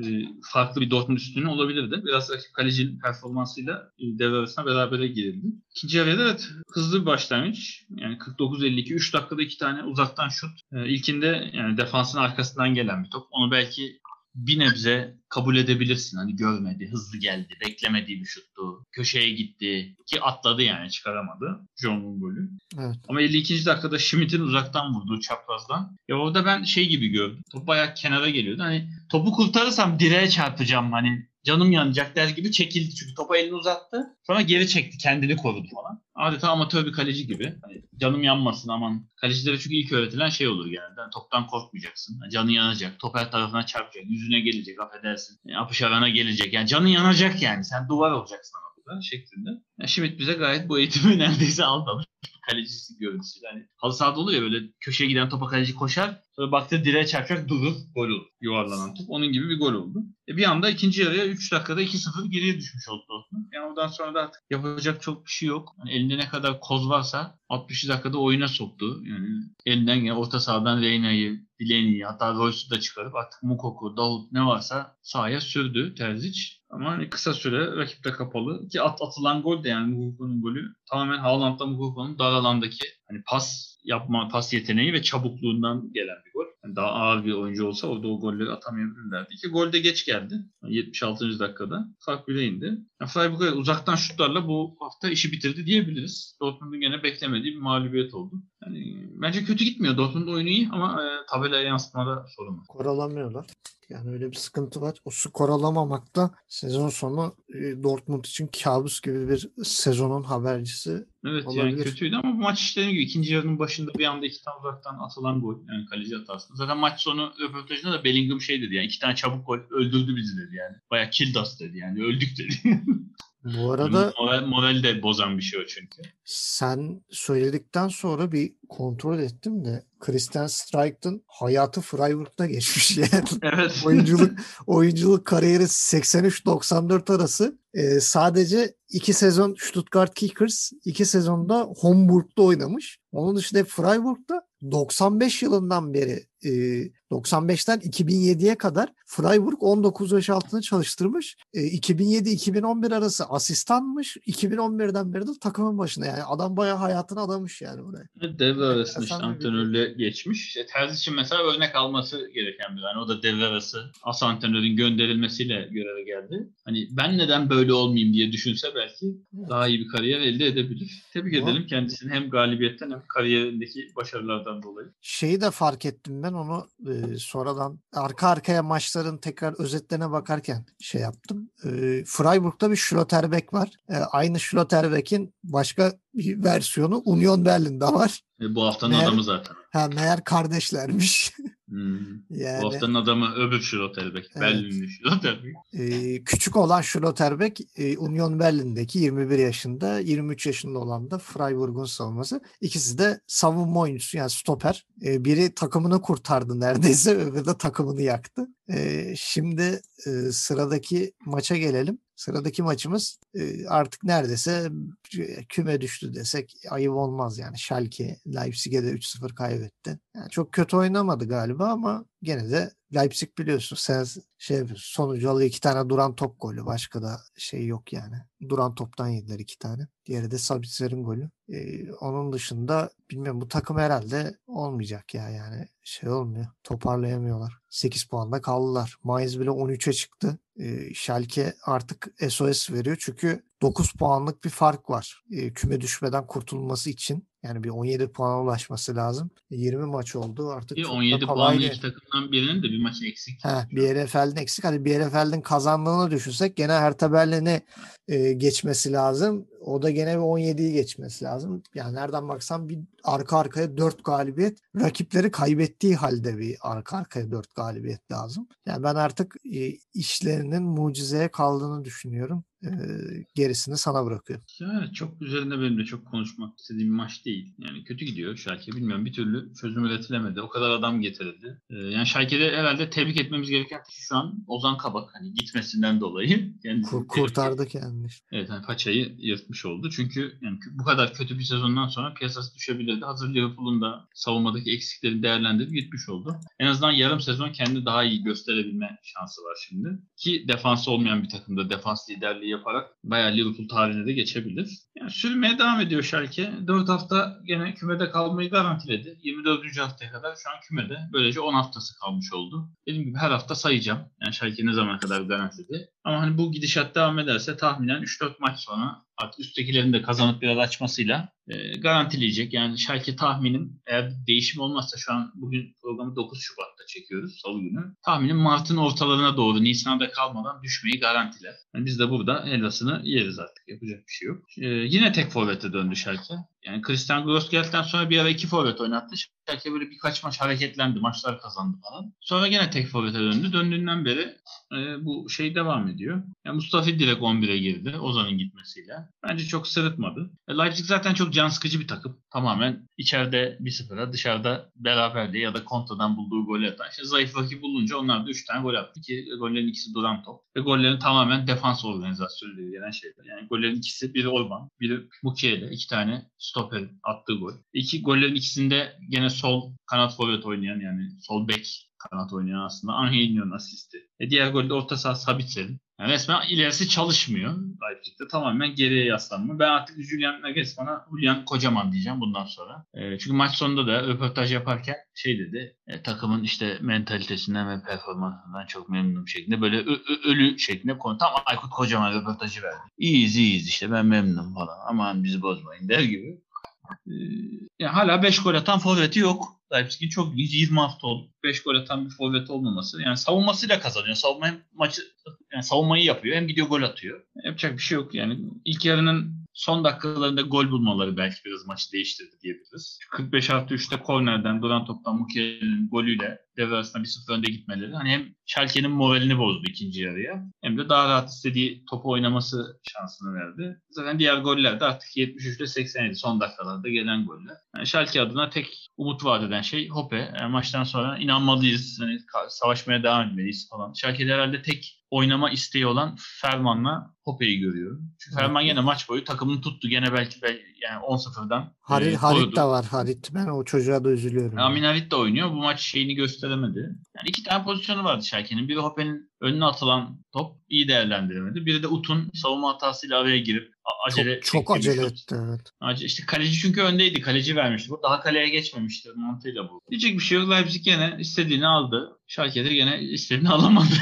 farklı bir Dortmund üstünü olabilirdi. Biraz rakip kalecinin performansıyla e, devre arasına berabere girildi. İkinci yarıda evet hızlı bir başlangıç. Yani kırk dokuz elli iki üç dakikada iki tane uzaktan şut. E, ilkinde yani defansın arkasından gelen bir top. Onu belki bir nebze kabul edebilirsin. Hani görmedi, hızlı geldi, beklemediği bir şuttu. Köşeye gitti ki atladı yani, çıkaramadı. John'un golü. Evet. Ama elli ikinci dakikada Schmidt'in uzaktan vurduğu çaprazdan. Ya orada ben şey gibi gördüm. Top bayağı kenara geliyordu. Hani topu kurtarırsam direğe çarpacağım, hani canım yanacak der gibi çekildi. Çünkü topa elini uzattı. Sonra geri çekti. Kendini korudu falan. Adeta amatör bir kaleci gibi. Hani canım yanmasın aman. Kalecilere çünkü ilk öğretilen şey olur genelde. Yani toptan korkmayacaksın. Canın yanacak. Top her tarafına çarpacak. Yüzüne gelecek. Affedersin. Yani apış arana gelecek. Yani canın yanacak yani. Sen duvar olacaksın ama burada şeklinde. Yani Schmidt bize gayet bu eğitimi neredeyse aldı. Kalecisi görüntüsü. Yani halı sahada oluyor böyle, köşeye giden topa kaleci koşar. Sonra baktı direğe çarpacak, durur. Gol olur. Yuvarlanan top. Onun gibi bir gol oldu. E bir anda ikinci yarıya üç dakikada iki sıfır geriye düşmüş oldu Dortmund. Yani oradan sonra da artık yapacak çok bir şey yok. Yani elinde ne kadar koz varsa altmışıncı dakikada oyuna soktu. Yani elinden yani orta sahadan Reyna'yı, Delaney'i, hatta Royce'u da çıkarıp artık Mukoko, Davut ne varsa sahaya sürdü Terzic. Ama hani kısa süre rakip de kapalı. Ki at, atılan gol de yani Mukoko'nun golü tamamen Haaland'la Mukoko'nun dar alandaki hani pas yapma, pas yeteneği ve çabukluğundan gelen bir gol. Yani daha ağır bir oyuncu olsa orada o golleri atamayabilirlerdi. İki gol de geç geldi. Yani yetmiş altıncı dakikada. Fark bile indi. Yani Freiburg'a uzaktan şutlarla bu hafta işi bitirdi diyebiliriz. Dortmund'un gene beklemediği bir mağlubiyet oldu. Yani bence kötü gitmiyor. Dortmund'un oyunu iyi ama e, tabelaya yansıtmada sorun var. Koralamıyorlar. Yani öyle bir sıkıntı var. O skor alamamak da sezon sonu e, Dortmund için kabus gibi bir sezonun habercisi. Evet olabilir. Yani kötüydü ama bu maç işlediğim gibi ikinci yarının başında bir anda iki tane uzaktan atılan gol. Yani kaleci hatasında. Zaten maç sonu röportajında da Bellingham şey dedi yani, iki tane çabuk gol öldürdü bizi dedi yani. Bayağı kill dust dedi yani, öldük dedi. Bu arada moral, moral de bozan bir şey o çünkü. Sen söyledikten sonra bir kontrol ettim de Christian Streik'ten hayatı Freiburg'da geçmiş yani. Evet. oyunculuk oyunculuk kariyeri seksen üç doksan dört arası e, sadece iki sezon Stuttgart Kickers, iki sezonda Homburg'da oynamış. Onun dışında Freiburg'da doksan beş yılından beri e, doksan beşten iki bin yediye kadar Freiburg on dokuz yaş altını çalıştırmış. E, iki bin yedi iki bin on bir arası asistanmış. iki bin on birden beri de takımın başında. Yani adam bayağı hayatını adamış yani buraya. Devre arasında işte antrenörle geçmiş. İşte Terzi için mesela örnek alması gereken bir. Yani o da devre arası as antrenörün gönderilmesiyle göreve geldi. Hani ben neden böyle olmayayım diye düşünse belki daha iyi bir kariyer elde edebilir. Tebrik tamam. edelim kendisini hem galibiyetten hem kariyerindeki başarılardan dolayı. Şeyi de fark ettim ben onu e, sonradan arka arkaya maçların tekrar özetlerine bakarken şey yaptım. E, Freiburg'da bir Schlotterbeck var. E, aynı Schlotterbeck'in başka bir versiyonu Union Berlin'de var. E, bu haftanın meğer, adamı zaten. Ha, meğer kardeşlermiş. Hmm. Yani, bu haftanın adamı öbür Schlotterbeck. Evet. Berlinli Schlotterbeck. Ee, küçük olan Schlotterbeck e, Union Berlin'deki yirmi bir yaşında, yirmi üç yaşında olan da Freiburg'un savunması. İkisi de savunma oyuncusu yani stoper. Ee, biri takımını kurtardı neredeyse, öbürü de takımını yaktı. Ee, şimdi e, sıradaki maça gelelim. Sıradaki maçımız artık neredeyse küme düştü desek ayıp olmaz yani. Schalke Leipzig'e de üç sıfır kaybetti. Yani çok kötü oynamadı galiba ama gene de Leipzig biliyorsun sen şey sonucu alıyor, iki tane duran top golü, başka da şey yok yani. Duran toptan yediler iki tane. Diğeri de Sabitzer'in golü. Ee, onun dışında bilmiyorum, bu takım herhalde olmayacak ya yani, şey olmuyor. Toparlayamıyorlar. sekiz puanda kaldılar. Mainz bile on üçe çıktı. Ee, Schalke artık S O S veriyor çünkü dokuz puanlık bir fark var. Ee, küme düşmeden kurtulması için. Yani bir on yedi puana ulaşması lazım. yirmi maç oldu artık. E, on yedi puanlı iki takımdan birinin de bir maç eksik. He, Bielefeld'in eksik. Hadi Bielefeld'in kazandığını düşünsek gene Hertha Berlin'e e, geçmesi lazım. O da gene on yediyi geçmesi lazım. Yani nereden baksan bir arka arkaya dört galibiyet. Rakipleri kaybettiği halde bir arka arkaya dört galibiyet lazım. Yani ben artık e, işlerinin mucizeye kaldığını düşünüyorum. E, gerisini sana bırakıyorum. Yani çok üzerinde benim de çok konuşmak istediğim maç değil. Yani kötü gidiyor Schalke. Bilmiyorum, bir türlü çözüm üretilemedi. O kadar adam getirildi. E, yani Schalke'de herhalde tebrik etmemiz gereken şu an Ozan Kabak. Hani gitmesinden dolayı. Kur, kurtardı kendini. Evet, yani paçayı yırtmış oldu. Çünkü yani bu kadar kötü bir sezondan sonra piyasası düşebilirdi. Hazır Liverpool'un da savunmadaki eksikleri değerlendirip gitmiş oldu. En azından yarım sezon kendini daha iyi gösterebilme şansı var şimdi. Ki defansı olmayan bir takımda defans liderliği yaparak bayağı Liverpool tarihine de geçebilir. Yani sürmeye devam ediyor Schalke. dört hafta gene kümede kalmayı garantiledi. yirmi dördüncü haftaya kadar şu an kümede. Böylece on haftası kalmış oldu. Dediğim gibi her hafta sayacağım. Yani Schalke ne zamana kadar garantiledi. Ama hani bu gidişat devam ederse tahminen üç dört maç sonra artık üsttekilerin de kazanıp biraz açmasıyla e, garantileyecek. Yani Schalke tahminim, eğer değişim olmazsa, şu an bugün programı dokuz Şubat'ta çekiyoruz, Salı günü. Tahminim Mart'ın ortalarına doğru, Nisan'da kalmadan düşmeyi garantiler. Yani biz de burada helvasını yeriz artık. Yapacak bir şey yok. E, yine tek forvete döndü Schalke. Yani Christian Grossgeld'den sonra bir ara iki forvet oynattı. Schalke böyle birkaç maç hareketlendi. Maçlar kazandı falan. Sonra gene tek forvete döndü. Döndüğünden beri e, bu şey devam ediyor. Yani Mustafi direkt on bire girdi. Ozan'ın gitmesiyle. Bence çok sırıtmadı. E, Leipzig zaten çok can sıkıcı bir takım. Tamamen içeride bir sıfıra, dışarıda beraberliği ya da kontradan bulduğu golü atan. İşte zayıf rakip bulunca onlar da üç tane gol attı. Ki gollerin ikisi duran top. Ve gollerin tamamen defans organizasyonu gelen şeyler. Yani gollerin ikisi, biri Orban, biri Mukiele. İki tane stoper attığı gol. İki gollerin ikisinde gene sol kanat forvet oynayan, yani sol bek kanat oynayan aslında Angelinho'nun asisti. E diğer golde orta saha Sabitzer'in. Yani resmen ilerisi çalışmıyor Leipzig'de. Tamamen geriye yaslanma. Ben artık Julian Nagelsmann'a Julian Kocaman diyeceğim bundan sonra. E, çünkü maç sonunda da röportaj yaparken şey dedi. E, takımın işte mentalitesinden ve performansından çok memnunum şeklinde. Böyle ö- ö- ölü şeklinde konu. Tam Aykut Kocaman röportajı verdi. İyiyiz iyiyiz işte, ben memnunum falan. Aman bizi bozmayın der gibi. E, yani hala beş gol atan forveti yok. Leipzig'in çok yirmi hafta oldu. beş gol atan bir forvet olmaması. Yani savunmasıyla kazanıyor. Savunma hem maçı, yani savunmayı yapıyor, hem gidiyor gol atıyor. Yapacak bir şey yok yani. İlk yarının son dakikalarında gol bulmaları belki biraz maçı değiştirdi diyebiliriz. kırk beş artı üçte kornerden, duran toptan Mukiele'nin golüyle devre arasında bir sıfır önde gitmeleri. Hani hem Schalke'nin moralini bozdu ikinci yarıya, hem de daha rahat istediği topu oynaması şansını verdi. Zaten diğer goller de artık yetmiş üçte seksen yedi son dakikalarda gelen goller. Yani Schalke adına tek umut vaat eden şey Hoppe. Yani maçtan sonra inanmalıyız, yani savaşmaya devam etmeliyiz falan. Schalke'de herhalde tek oynama isteği olan Ferman'la Hoppe'yi görüyorum. Çünkü evet. Ferman gene maç boyu takımını tuttu. Gene belki, belki yani on sıfırdan Harit, e, Harit de var. Harit. Ben o çocuğa da üzülüyorum. Amin yani. Harit de oynuyor. Bu maç şeyini gösteremedi. Yani iki tane pozisyonu vardı Şerken'in. Biri Hoppe'nin önüne atılan top, iyi değerlendiremedi. Biri de Ut'un savunma hatasıyla araya girip acele, çok, çok acele etti. Evet. İşte kaleci çünkü öndeydi. Kaleci vermişti. Bu daha kaleye geçmemişti. Mantığıyla bu. Diyecek bir şey yok. Leipzig gene istediğini aldı. Şerken'de gene istediğini alamadı.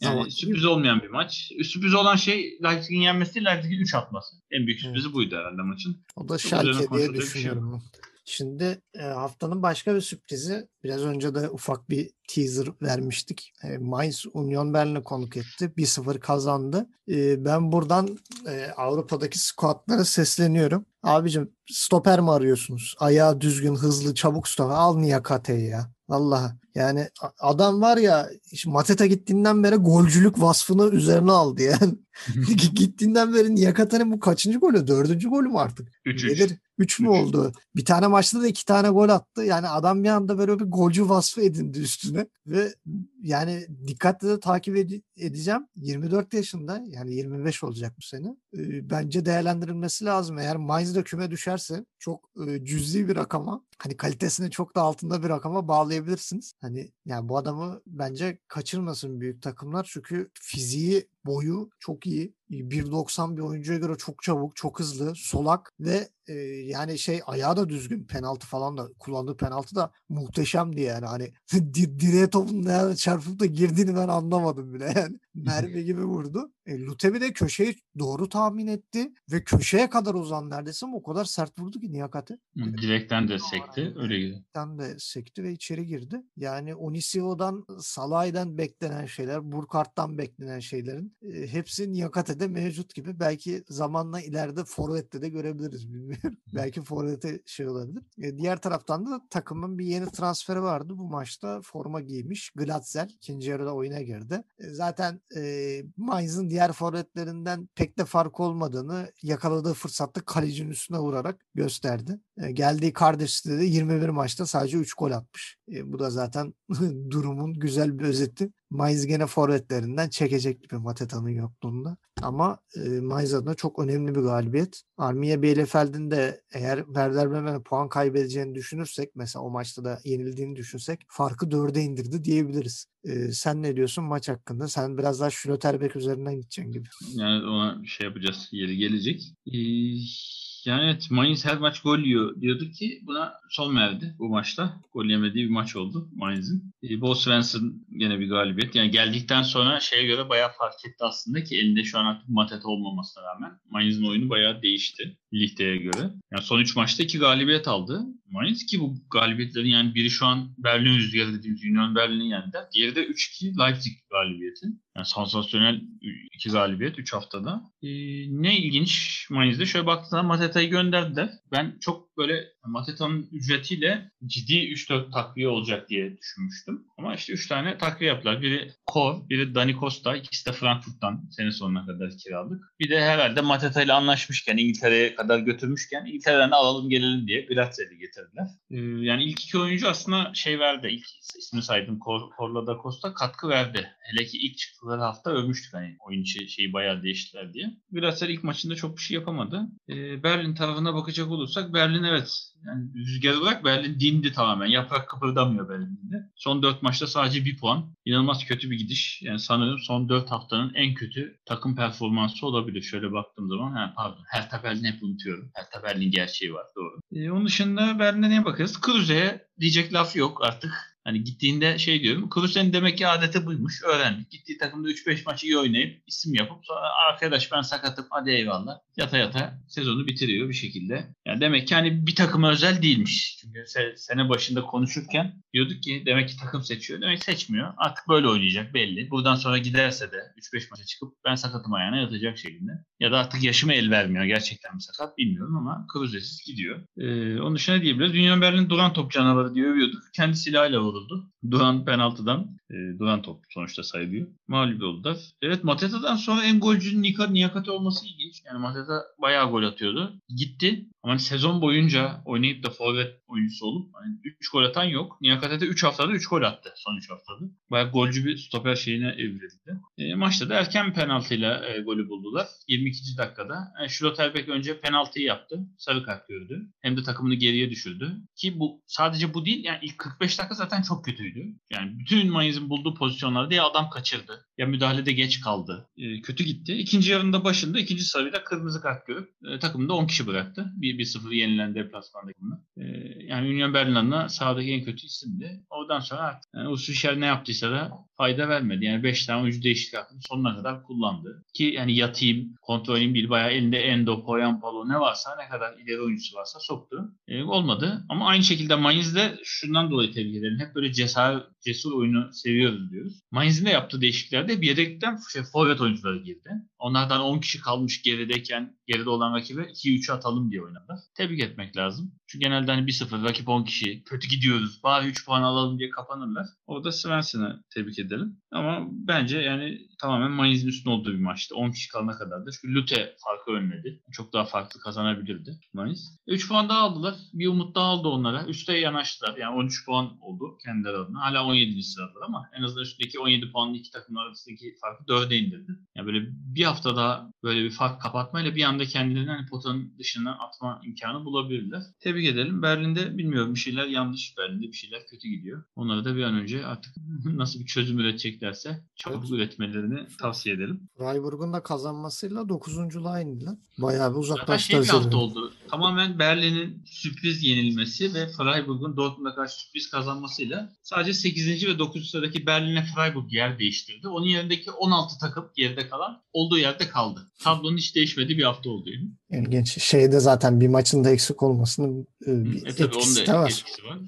Yani sürpriz olmayan bir maç. Sürpriz olan şey Leipzig'in yenmesi, Leipzig'in üç atması. En büyük sürprizi evet. Buydu herhalde maçın. O da Schalke diye düşünüyorum. Şimdi haftanın başka bir sürprizi, biraz önce de ufak bir teaser vermiştik. Mainz Union Berlin'e konuk etti. bir sıfır kazandı. Ben buradan Avrupa'daki squadlara sesleniyorum. Abicim stoper mi arıyorsunuz? Ayağı düzgün, hızlı, çabuk stoper. Al Niyakate'yi ya. Vallahi Yani adam var ya, Mateta gittiğinden beri golcülük vasfını üzerine aldı yani. Gittiğinden beri Niyakata'nın bu kaçıncı golü? Dördüncü golü mü artık? Üç. Nedir? Üç mü üç. Oldu? Bir tane maçta da iki tane gol attı. Yani adam bir anda böyle bir golcü vasfı edindi üstüne. Ve yani dikkatle de takip ed- edeceğim. yirmi dört yaşında, yani yirmi beş olacak bu sene. Ee, bence değerlendirilmesi lazım. Eğer Mainz'da küme düşerse çok e, cüzi bir rakama, hani kalitesinin çok da altında bir rakama bağlayabilirsiniz. Hani yani bu adamı bence kaçırmasın büyük takımlar. Çünkü fiziği, boyu çok iyi. bir doksan bir oyuncuya göre çok çabuk, çok hızlı, solak ve e, yani şey ayağı da düzgün. Penaltı falan da, kullandığı penaltı da muhteşemdi yani. Hani direğe topun nereden çarpıp da girdiğini ben anlamadım bile yani. Mermi gibi vurdu. E, Lutebi de köşeyi doğru tahmin etti ve köşeye kadar uzan neredeyse, ama o kadar sert vurdu ki Niyakat'ı. Direkten de sekti. Öyle gibi. Direkten de sekti ve içeri girdi. Yani Onisio'dan, Salah'dan beklenen şeyler, Burkart'tan beklenen şeylerin e, hepsi Niyakat'ı de mevcut gibi. Belki zamanla ileride forvette de görebiliriz, bilmiyorum. Belki forvete şey olabilir. E, diğer taraftan da takımın bir yeni transferi vardı. Bu maçta forma giymiş. Glatzel ikinci yarıda oyuna girdi. E, zaten e, Mainz'ın diğer forvetlerinden pek de fark olmadığını yakaladığı fırsatta kalecinin üstüne vurarak gösterdi. E, geldiği kardeşliğinde de yirmi bir maçta sadece üç gol atmış. E, bu da zaten durumun güzel bir özeti. Mainz gene forvetlerinden çekecek gibi Mateta'nın yokluğunda. Ama e, Mainz adına çok önemli bir galibiyet. Armiye Bielefeld'in de eğer Werder Bremen'e puan kaybedeceğini düşünürsek, mesela o maçta da yenildiğini düşünsek, farkı dörde indirdi diyebiliriz. E, sen ne diyorsun maç hakkında? Sen biraz daha Schlotterbeck üzerinden gideceksin gibi. Yani ona şey yapacağız, yeri gelecek. Ee... Yani evet, Mainz her maç gol yiyor diyordu ki buna son verdi bu maçta. Gol yemediği bir maç oldu Mainz'in. E, Bo Svensson gene bir galibiyet. Yani geldikten sonra şeye göre bayağı fark etti aslında ki elinde şu an artık Mateta olmamasına rağmen Mainz'in oyunu bayağı değişti Ligde'ye göre. Yani son üç maçta iki galibiyet aldı Mainz ki bu galibiyetlerin yani biri şu an Berlin Rüzgarı dediğimiz Union Berlin'i yendi. Diğeri de üç iki Leipzig galibiyeti. Yani sansasyonel iki galibiyet üç haftada. E, ne ilginç Mainz'de şöyle baktığında Mateta'yı gönderdiler. Ben çok böyle Mateta'nın ücretiyle ciddi üç dört takviye olacak diye düşünmüştüm. Ama işte üç tane takviye yaptılar. Biri Kor, biri Dani Costa. İkisi de Frankfurt'tan sene sonuna kadar kiralık. Bir de herhalde Mateta'yla anlaşmışken, İngiltere'ye kadar götürmüşken İngiltere'den alalım gelelim diye Glatzel'i getirdiler. Ee, yani ilk iki oyuncu aslında şey verdi. İlk ismini saydım. Kor, Kor'la da Costa katkı verdi. Hele ki ilk çıktıkları hafta övmüştük. Hani oyun içi şeyi bayağı değiştiler diye. Glatzel ilk maçında çok bir şey yapamadı. Ee, Berlin tarafına bakacak olursak Berlin evet. Yani rüzgar olarak Berlin dindi tamamen. Yaprak kıpırdamıyor Berlin'de. Son dört maçta sadece bir puan. İnanılmaz kötü bir gidiş. Yani sanırım son dört haftanın en kötü takım performansı olabilir. Şöyle baktığım zaman he, pardon. Hertha Berlin'i hep unutuyorum. Hertha Berlin gerçeği var. Doğru. E, onun dışında Berlin'e neye bakarız? Kruse'ye diyecek laf yok artık. Hani gittiğinde şey diyorum, Kruse'nin demek ki adeti buymuş, öğrendik. Gittiği takımda üç beş maçı iyi oynayıp, isim yapıp sonra arkadaş ben sakatım, hadi eyvallah. Yata yata sezonu bitiriyor bir şekilde. Yani demek ki hani bir takıma özel değilmiş. Çünkü sene başında konuşurken diyorduk ki demek ki takım seçiyor. Demek seçmiyor. Artık böyle oynayacak belli. Buradan sonra giderse de üç beş maça çıkıp ben sakatım ayağına yatacak şeklinde. Ya da artık yaşıma el vermiyor. Gerçekten mi sakat bilmiyorum ama Kruse'siz gidiyor. Ee, onun dışında diyebiliriz. Union Berlin duran top canavarı diye övüyorduk. Kendi silahıyla vurdu. Duran penaltıdan e, Duran top sonuçta sayılıyor. Mağlup oldular. Evet, Mateta'dan sonra en golcünün Niyakate olması ilginç. Yani Mateta bayağı gol atıyordu. Gitti. Ama sezon boyunca oynayıp da forvet oyuncusu olup hani üç gol atan yok. Niyakate'de üç haftada üç gol attı. Son üç haftada. Bayağı golcü bir stoper şeyine evrildi. E, maçta da erken penaltıyla e, golü buldular. yirmi ikinci dakikada. Yani Schlotterbeck önce penaltıyı yaptı. Sarı kart gördü. Hem de takımını geriye düşürdü. Ki bu sadece bu değil. Yani ilk kırk beş dakika zaten çok kötüydü. Yani bütün Mainz'in bulduğu pozisyonlarda ya adam kaçırdı ya müdahalede geç kaldı. E, kötü gitti. İkinci yarında başında ikinci sarıyla kırmızı kart görüp e, takımda on kişi bıraktı. bir sıfır yenilen deplasmanda bunu. E, yani Union Berlin'e sahadaki en kötü isimdi. Oradan sonra artık yani Usulşer ne yaptıysa da fayda vermedi. Yani beş tane oyuncu değişiklik yaptı. Sonuna kadar kullandı. Ki yani yatayım, kontrolüm değil. Bayağı elinde Endo, Poyampalo ne varsa, ne kadar ileri oyuncusu varsa soktu. E, olmadı. Ama aynı şekilde Mainz'de şundan dolayı tebrik edelim. Hep böyle cesur, cesur oyunu seviyoruz diyoruz. Mainz'in de yaptığı değişikliklerde bir yedekten şey, forvet oyuncuları girdi. Onlardan on kişi kalmış gerideyken, geride olan rakibe iki üçe atalım diye oynadılar. Tebrik etmek lazım. Çünkü genelde hani bir sıfır rakip on kişi, kötü gidiyoruz, bari üç puan alalım diye kapanırlar. Orada Svensson'ı tebrik edelim. Ama bence yani tamamen Mainz'in üstün olduğu bir maçtı. on kişi kalana kadardı. Çünkü Lütte farkı önledi. Çok daha farklı kazanabilirdi Mainz. üç puan daha aldılar. Bir umut daha aldı onlara. Üste yanaştılar. Yani on üç puan oldu kendileri adına. Hala on yedinci sıradalar ama en azından üstteki on yedi puanlı iki takımlar arasındaki farkı dörde indirdi. Yani böyle bir hafta daha böyle bir fark kapatmayla bir anda kendilerini hani potanın dışına atma imkanı bulabilirler. Tebrik edelim. Berlin'de bilmiyorum bir şeyler yanlış. Berlin'de bir şeyler kötü gidiyor. Onlara da bir an önce artık nasıl bir çözüm üreteceklerse çabuk evet. üretmelerini tavsiye edelim. Freiburg'un da kazanmasıyla dokuzuncuya indiler. Bayağı bir uzaklaştılar. Zaten şey bir hafta oldu. Tamamen Berlin'in sürpriz yenilmesi ve Freiburg'un Dortmund'a karşı sürpriz kazanmasıyla sadece sekizinci ve dokuzuncu sıradaki Berlin'e Freiburg yer değiştirdi. Onun yerindeki on altı takım geride kalan olduğu yerde kaldı. Tablonun hiç değişmediği bir hafta oldu. İlginç. Şeyde zaten bir maçın da eksik olmasının bir e, etkisi de var. Etkisi var.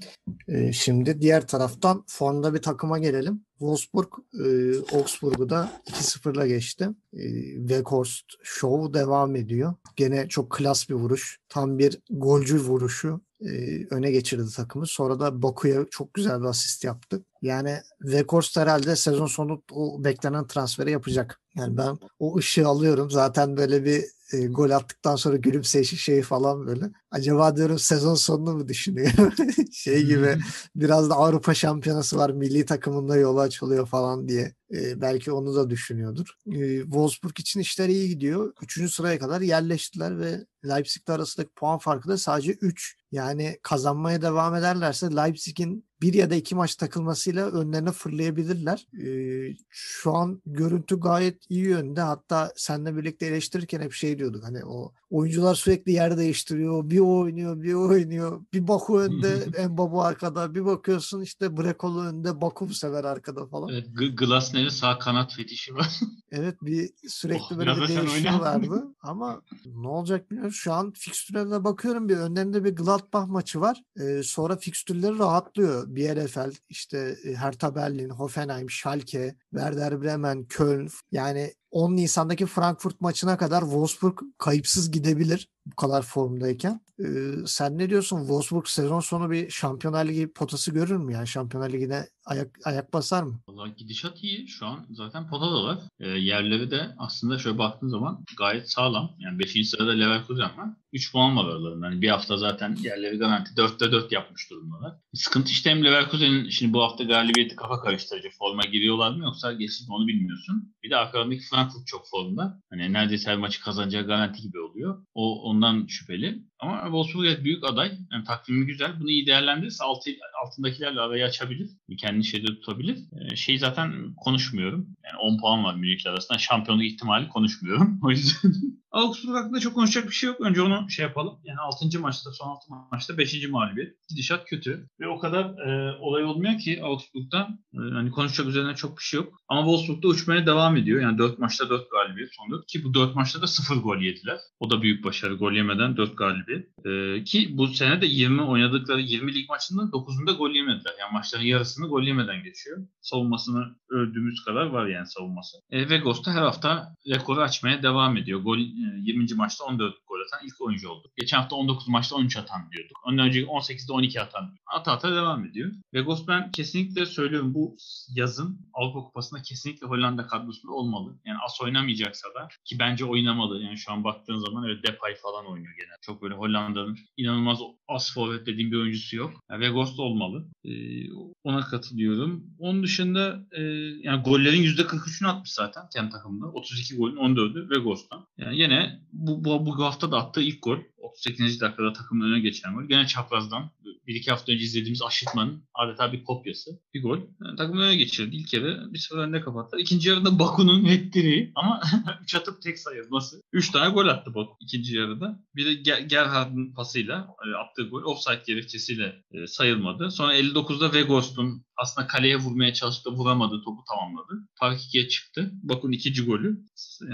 E, şimdi diğer taraftan formda bir takıma gelelim. Wolfsburg, e, Augsburg'u da iki sıfırla geçti. E, Weghorst şov devam ediyor. Gene çok klas bir vuruş. Tam bir golcü vuruşu e, öne geçirdi takımı. Sonra da Baku'ya çok güzel bir asist yaptı. Yani Weghorst herhalde sezon sonu o beklenen transferi yapacak. Yani ben o ışığı alıyorum. Zaten böyle bir E, gol attıktan sonra gülümseyişi şeyi falan böyle. Acaba diyorum sezon sonunu mu düşünüyor? şey gibi biraz da Avrupa Şampiyonası var. Milli takımında yolu açılıyor falan diye. E, belki onu da düşünüyordur. E, Wolfsburg için işler iyi gidiyor. Üçüncü sıraya kadar yerleştiler ve Leipzig'le arasındaki puan farkı da sadece üç. Yani kazanmaya devam ederlerse Leipzig'in bir ya da iki maç takılmasıyla önlerine fırlayabilirler. Ee, şu an görüntü gayet iyi yönde. Hatta seninle birlikte eleştirirken hep şey diyorduk. Hani o oyuncular sürekli yer değiştiriyor. Bir oynuyor, bir oynuyor. Bir Baku önde, Mbabu arkada. Bir bakıyorsun işte Brekolo önde, Baku bu sefer arkada falan. Evet, Glasner'in sağ kanat fetişi var. evet, bir sürekli oh, böyle bir değişiyorlardı. Ama ne olacak bilmiyorum. Şu an fikstürlerine bakıyorum. Bir önlerinde bir Gladbach maçı var. Ee, sonra fikstürleri rahatlıyor. Bielefeld, işte Hertha Berlin, Hoffenheim, Schalke, Werder Bremen, Köln. Yani on Nisan'daki Frankfurt maçına kadar Wolfsburg kayıpsız gidebilir bu kadar formdayken. Ee, sen ne diyorsun? Wolfsburg sezon sonu bir Şampiyonlar Ligi potası görür mü? Yani Şampiyonlar Ligi'ne ayak ayak basar mı? Vallahi gidişat iyi şu an. Zaten potadalar. E, yerleri de aslında şöyle baktığın zaman gayet sağlam. Yani beşinci sırada Leverkusen var. üç puan var aralarında. Yani bir hafta zaten yerleri garanti dörtte dört yapmış durumdalar. Sıkıntı işte hem Leverkusen'in şimdi bu hafta galibiyeti kafa karıştırıcı. Forma giriyorlar mı yoksa geçsin onu bilmiyorsun. Bir de arkadaki Frankfurt çok formda. Hani neredeyse her maçı kazanacağı garanti gibi oluyor. O ondan şüpheli. Ama Wolfsburg büyük aday. Yani takvimi güzel. Bunu iyi değerlendirirse altı, altındakilerle arayı açabilir. Kendini şeyde tutabilir. Ee, şey zaten konuşmuyorum. Yani on puan var Münih'le arasında. Şampiyonluk ihtimali konuşmuyorum. O yüzden Augsburg hakkında çok konuşacak bir şey yok. Önce onu şey yapalım. Yani altıncı maçta, son altı maçta beşinci mağlubiyet. Gidişat kötü. Ve o kadar e, olay olmuyor ki Augsburg'da. E, hani konuşacak üzerine çok bir şey yok. Ama Wolfsburg'da uçmaya devam ediyor. Yani dört maçta dört galibiyet son dört. Ki bu dört maçta da sıfır gol yediler. O da büyük başarı. Gol yemeden dört galibiyet. E, ki bu sene de yirmi oynadıkları yirmi lig maçından dokuzunda gol yemediler. Yani maçların yarısını gol yemeden geçiyor. Savunmasını öldüğümüz kadar var yani savunması. E, Vegos'ta her hafta rekoru açmaya devam ediyor. Gol yirminci maçta on dört gol atan ilk oyuncu oldu. Geçen hafta on dokuz maçta on üç atan diyorduk. Ondan önceki on sekizde on iki atan. Ata ata devam ediyor. Weghorst ben kesinlikle söylüyorum bu yazın Avrupa Kupası'nda kesinlikle Hollanda kadrosunda olmalı. Yani as oynamayacaksa da ki bence oynamalı. Yani şu an baktığın zaman öyle Depay falan oynuyor genel. Çok böyle Hollanda'nın inanılmaz as forvet dediğim bir oyuncusu yok. Yani Weghorst olmalı. Ee, ona katılıyorum. Onun dışında e, yani gollerin yüzde kırk üçünü atmış zaten kendi takımında. otuz iki golün on dördü Weghorst'tan. Yani yine bu, bu, bu hafta da attığı ilk gol. otuz sekizinci dakikada takımın önüne geçen gol. Gene çaprazdan bir iki hafta önce izlediğimiz aşırtmanın adeta bir kopyası. Bir gol. Yani takımın önüne geçirdi. İlk yarı bir sıfır önde kapattılar. İkinci yarıda Baku'nun hat-trick'i ama üç atıp tek sayıyor. Nasıl? üç tane gol attı Baku ikinci yarıda. Biri Ger- Gerhard'ın pasıyla attığı gol offside gerekçesiyle e, sayılmadı. Sonra elli dokuzda Weghorst'un aslında kaleye vurmaya çalıştı da vuramadı. Topu tamamladı. Fark ikiye çıktı. Baku'nun ikinci golü.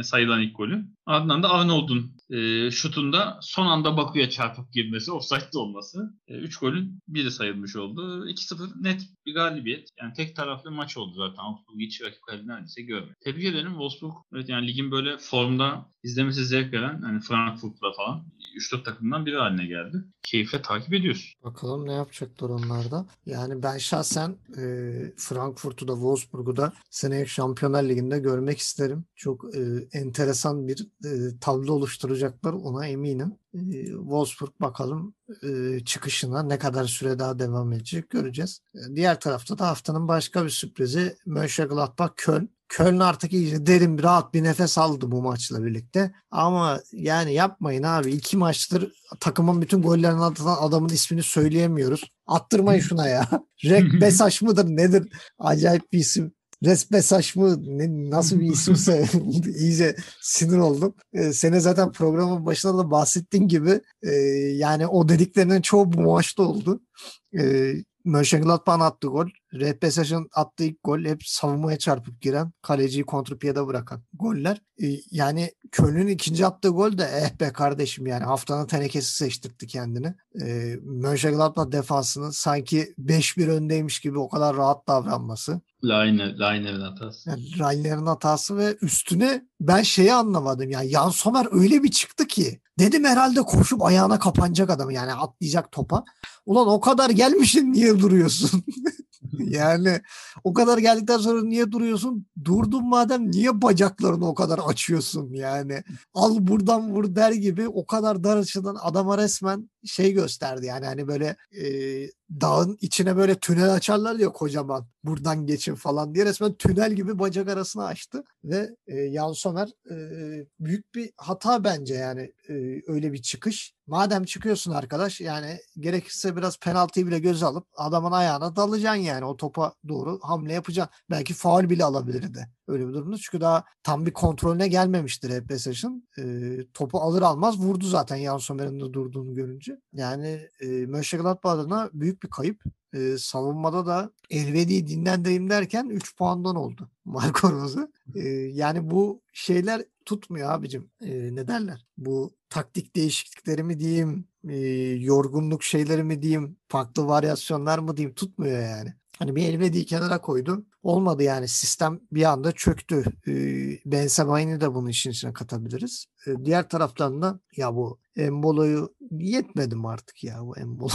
Sayılan ilk golü. Ardından da Arnold'un e, şutunda son anda Baku'ya çarpıp girmesi, ofsaytlı olması. üç e, golün golün biri sayılmış oldu. iki sıfır net bir galibiyet. Yani tek taraflı maç oldu zaten. Wolfsburg hiç rakip kalbi neredeyse görmedik. Tebrik ederim Wolfsburg. Evet, yani ligin böyle formda izlemesi zevk veren, hani Frankfurt'la falan üç dört takımdan biri haline geldi. Keyifle takip ediyoruz. Bakalım ne yapacaklar onlarda. Yani ben şahsen e, Frankfurt'u da Wolfsburg'u da seneye Şampiyonlar Ligi'nde görmek isterim. Çok e, enteresan bir e, tablo oluşturacaklar, ona eminim. Wolfsburg bakalım çıkışına ne kadar süre daha devam edecek, göreceğiz. Diğer tarafta da haftanın başka bir sürprizi Mönchengladbach-Köln. Köln artık iyice derin, rahat bir nefes aldı bu maçla birlikte. Ama yani yapmayın abi. İki maçtır takımın bütün gollerinin altından adamın ismini söyleyemiyoruz. Attırmayın şuna ya. Rek Besaş mıdır nedir? Acayip bir isim. Respesaş mı? Ne, nasıl bir isimse iyice sinir oldum. Ee, sene zaten programın başında da bahsettiğin gibi e, yani o dediklerinin çoğu bu maçta oldu. E, Mönchengladbach'ın attığı gol, Respesaş'ın attığı ilk gol hep savunmaya çarpıp giren, kaleciyi kontrpiyede bırakan goller. E, yani Köln'ün ikinci attığı gol de eh be kardeşim, yani haftanın tenekesi seçtirtti kendini. E, Mönchengladbach defansının sanki beş bir öndeymiş gibi o kadar rahat davranması. Lainer, Lainer'in hatası. Yani Lainer'in hatası ve üstüne ben şeyi anlamadım. Yani Jan Sommer öyle bir çıktı ki dedim herhalde koşup ayağına kapanacak adam, yani atlayacak topa. Ulan o kadar gelmişsin, niye duruyorsun? Yani o kadar geldikten sonra niye duruyorsun? Durdun madem, niye bacaklarını o kadar açıyorsun yani? Al buradan vur der gibi o kadar dar açıdan adama resmen şey gösterdi. Yani hani böyle e, dağın içine böyle tünel açarlar diyor kocaman. Buradan geçin falan diye resmen tünel gibi bacak arasını açtı. Ve e, Jan Sommer e, büyük bir hata bence yani e, öyle bir çıkış. Madem çıkıyorsun arkadaş, yani gerekirse biraz penaltıyı bile göze alıp adamın ayağına dalacaksın yani. O topa doğru hamle yapacaksın. Belki faul bile alabilirdi öyle bir durumda. Çünkü daha tam bir kontrolüne gelmemiştir hep Beşiktaş'ın. E, topu alır almaz vurdu zaten Jan Sommer'in de durduğunu görünce. Yani e, Mönchengladbach adına büyük bir kayıp. E, savunmada da Elvedi'yi dinlendireyim derken üç puandan oldu Marco Rose. E, yani bu şeyler tutmuyor abicim. E, ne derler? Bu taktik değişiklikleri mi diyeyim, e, yorgunluk şeyleri mi diyeyim, farklı varyasyonlar mı diyeyim, tutmuyor yani. Hani bir Elvedi'yi kenara koydum. Olmadı yani, sistem bir anda çöktü. E, Benzema'yı da bunun işin içine katabiliriz. E, diğer taraftan da ya bu Embolo'yu yetmedim artık ya bu Embolo.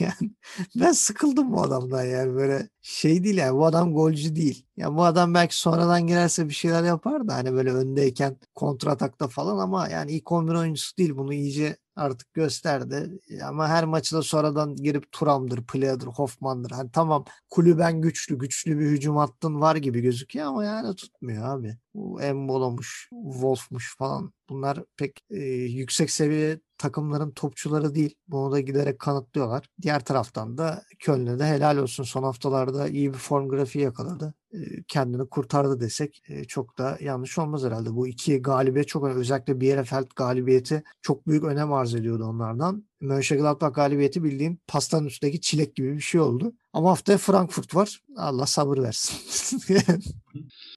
Yani ben sıkıldım bu adamdan yani, böyle şey değil yani, bu adam golcü değil. Ya bu adam belki sonradan girerse bir şeyler yapar da hani böyle öndeyken kontratakta falan, ama yani ilk on bir oyuncusu değil, bunu iyice artık gösterdi. Ama her maçta sonradan girip Thuram'dır, Play'dir, Hoffman'dır. Hani tamam kulüben güçlü, güçlü bir hücum hattın var gibi gözüküyor ama yani tutmuyor abi. Bu Embolo'muş, Wolf'muş falan. Bunlar pek e, yüksek seviye takımların topçuları değil. Bunu da giderek kanıtlıyorlar. Diğer taraftan da Köln'e de helal olsun. Son haftalarda iyi bir form grafiği yakaladı. E, kendini kurtardı desek e, çok da yanlış olmaz herhalde. Bu iki galibiyet çok önemli. Özellikle Bielefeld galibiyeti çok büyük önem arz ediyordu onlardan. Mönchengladbach galibiyeti bildiğin pastanın üstündeki çilek gibi bir şey oldu. Ama haftaya Frankfurt var. Allah sabır versin.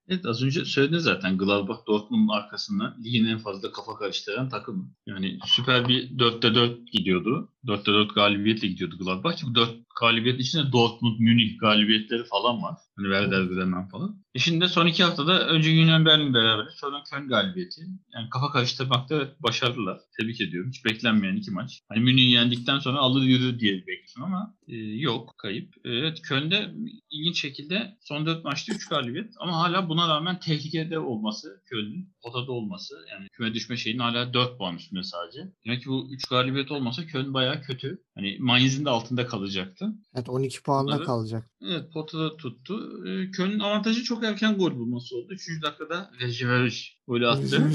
Evet, az önce söyledin zaten, Gladbach Dortmund'un arkasından ligin en fazla kafa karıştıran takımı. Yani süper bir dörtte dört gidiyordu. dörtte dört galibiyetle gidiyordu Gladbach. Çünkü dört galibiyetin içinde Dortmund, Münih galibiyetleri falan var. Hani Werder Bremen falan. E şimdi de son iki haftada önce Union Berlin beraber, sonra Köln galibiyeti. Yani kafa karıştırmakta başardılar. Tebrik ediyorum. Hiç beklenmeyen iki maç. Hani Münih'i yendikten sonra alır yürür diye bekliyorsun ama e, yok, kayıp. Evet, Köln'de ilginç şekilde son dört maçta üç galibiyet ama hala buna rağmen tehlikede olması, Köln'ün potada olması, yani küme düşme şeyinin hala dört puan üstünde sadece. Demek ki bu üç galibiyet olmasa Köln bayağı kötü. Hani Mainz'in de altında kalacaktı. Evet, on iki puanla bunları, kalacak. Evet, potada tuttu. Köln'ün avantajı çok erken gol bulması oldu. üçüncü dakikada Rejiverj golü attı.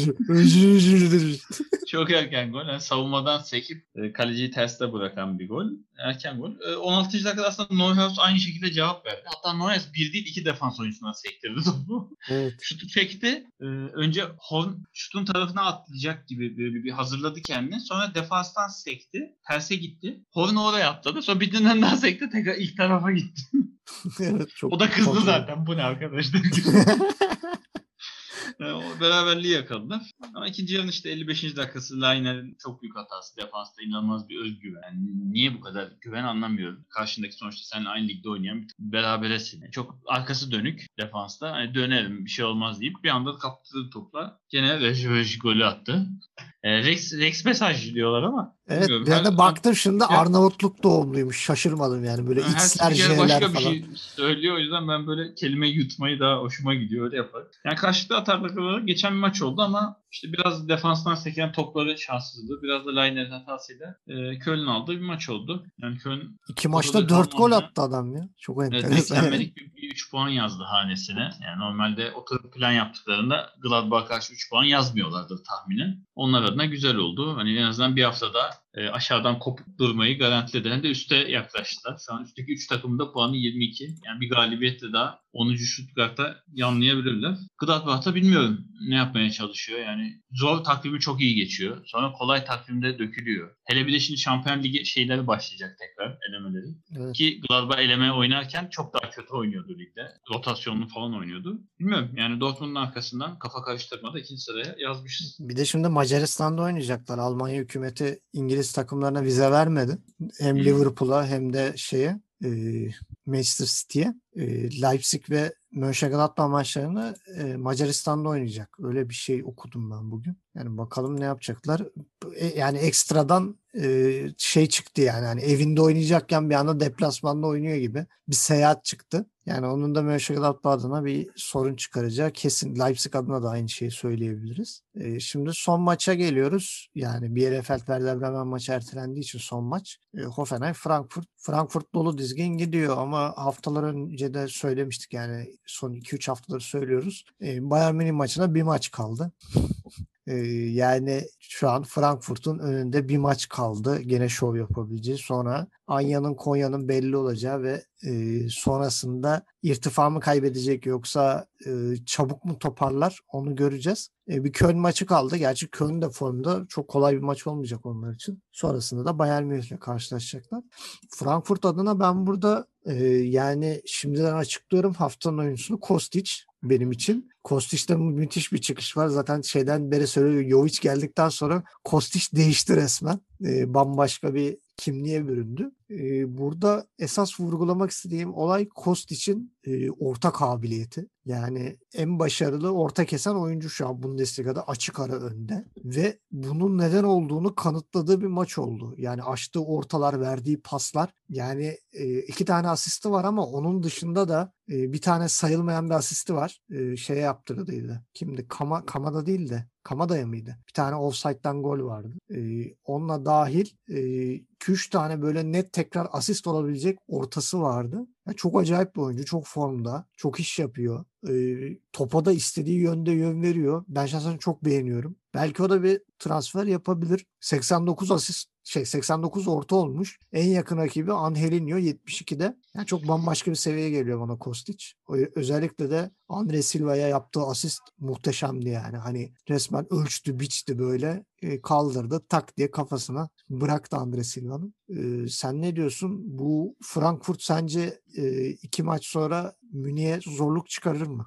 Çok erken gol. Yani savunmadan sekip kaleciyi terste bırakan bir gol. Erken gol. on altıncı dakikada aslında Neuhaus aynı şekilde cevap verdi. Hatta Neuhaus bir değil iki defans oyuncusundan sektirdi topu. Evet. Şutu çekti. Önce Horn şutun tarafına atlayacak gibi bir, bir hazırladı kendini. Sonra defanstan sekti. Terse gitti. Horn oraya atladı. Sonra birinden daha sekti. Tekrar ilk tarafa gitti. Evet, çok o da kızdı korkunç. Zaten. Bu ne arkadaşlar? O beraberliği yakaladılar. Ama ikinci yarının işte elli beşinci dakikası Lainer'in çok büyük hatası. Defansta inanılmaz bir özgüven. Yani niye bu kadar güven anlamıyorum. Karşındaki sonuçta seninle aynı ligde oynayan beraberesin. Çok arkası dönük defansta. Hani dönerim bir şey olmaz deyip bir anda kaptırdı topla. Gene Reş golü attı. E, Rex, Rex mesaj diyorlar ama. Evet, bilmiyorum. Bir yerde baktım şimdi Arnavutluk doğumluymuş. Şaşırmadım yani böyle X'ler, J'ler falan. Başka bir şey söylüyor. O yüzden ben böyle kelime yutmayı daha hoşuma gidiyor. Öyle yapar. Yani karşılıklı atarlıkları geçen bir maç oldu ama işte biraz defanstan seken topları şanssızdı. Biraz da Lainer'in hatasıyla e, Köln aldığı bir maç oldu. Yani Köln iki maçta dört gol attı adam ya. Çok enteresan. Beklenmedik evet, bir üç puan yazdı hanesine. Yani normalde oturup plan yaptıklarında Gladbach'a karşı üç puan yazmıyorlardı tahminen. Onlar adına güzel oldu. Hani en azından bir haftada e, aşağıdan kopup durmayı garantilediğinde üste yaklaştılar. Şu an üstteki üç takımın da puanı yirmi iki. Yani bir galibiyetle daha onuncu Stuttgart'ta yanlayabilirler. Gladbach'ta bilmiyorum ne yapmaya çalışıyor. Yani zor takvimi çok iyi geçiyor. Sonra kolay takvimde dökülüyor. Hele bir de şimdi Şampiyon Ligi şeyleri başlayacak tekrar elemeleri. Evet. Ki Gladbach eleme oynarken çok daha kötü oynuyordu ligde. Rotasyonlu falan oynuyordu. Bilmiyorum yani Dortmund'un arkasından kafa karıştırmada ikinci sıraya yazmışız. Bir de şimdi Macaristan'da oynayacaklar. Almanya hükümeti İngiliz takımlarına vize vermedi. Hem hmm. Liverpool'a hem de şeye e, Manchester City'ye. E, Leipzig ve Mönchengladbach maçlarını e, Macaristan'da oynayacak. Öyle bir şey okudum ben bugün. Yani bakalım ne yapacaklar. E, yani ekstradan e, şey çıktı yani. yani. Evinde oynayacakken bir anda deplasmanda oynuyor gibi. Bir seyahat çıktı. Yani onun da Mönchengladbach adına bir sorun çıkaracağı kesin. Leipzig adına da aynı şeyi söyleyebiliriz. E, şimdi son maça geliyoruz. Yani Bielefeld-Werder Bremen maçı ertelendiği için son maç. E, Hoffenheim-Frankfurt. Frankfurt dolu dizgin gidiyor ama haftalar önce de söylemiştik yani. Son iki üç haftaları söylüyoruz. E, Bayern Münih maçına bir maç kaldı. E, yani şu an Frankfurt'un önünde bir maç kaldı. Gene şov yapabileceği. Sonra Anya'nın Konya'nın belli olacağı ve e, sonrasında irtifa mı kaybedecek yoksa e, çabuk mu toparlar onu göreceğiz. E, bir Köln maçı kaldı. Gerçi Köln de formda çok kolay bir maç olmayacak onlar için. Sonrasında da Bayern Münih'le karşılaşacaklar. Frankfurt adına ben burada e, yani şimdiden açıklıyorum haftanın oyuncusunu Kostić benim için. Kostić'te müthiş bir çıkış var. Zaten şeyden beri söylüyor. Jovic geldikten sonra Kostić değişti resmen. E, bambaşka bir kimliğe büründü. Ee, burada esas vurgulamak istediğim olay Kostić'in e, orta kabiliyeti. Yani en başarılı orta kesen oyuncu şu an Bundesliga'da açık ara önde. Ve bunun neden olduğunu kanıtladığı bir maç oldu. Yani açtığı ortalar, verdiği paslar. Yani e, iki tane asisti var ama onun dışında da e, bir tane sayılmayan bir asisti var. E, şeye yaptırdıydı. Kimdi? Kama, Kamada değil de. Kamada'ya mıydı? Bir tane offside'dan gol vardı. Ee, onunla dahil iki üç e, tane böyle net tekrar asist olabilecek ortası vardı. Yani çok acayip bir oyuncu. Çok formda. Çok iş yapıyor. Ee, topa da istediği yönde yön veriyor. Ben şahsen çok beğeniyorum. Belki o da bir transfer yapabilir. seksen dokuz asist şey seksen dokuz orta olmuş. En yakın rakibi Angelinho yetmiş ikide. Yani çok bambaşka bir seviyeye geliyor bana Kostić. Özellikle de Andre Silva'ya yaptığı asist muhteşemdi yani. Hani resmen ölçtü, biçti böyle. Kaldırdı. Tak diye kafasına bıraktı Andre Silva'nın. Ee, sen ne diyorsun? Bu Frankfurt sence e, iki maç sonra Münih'e zorluk çıkarır mı?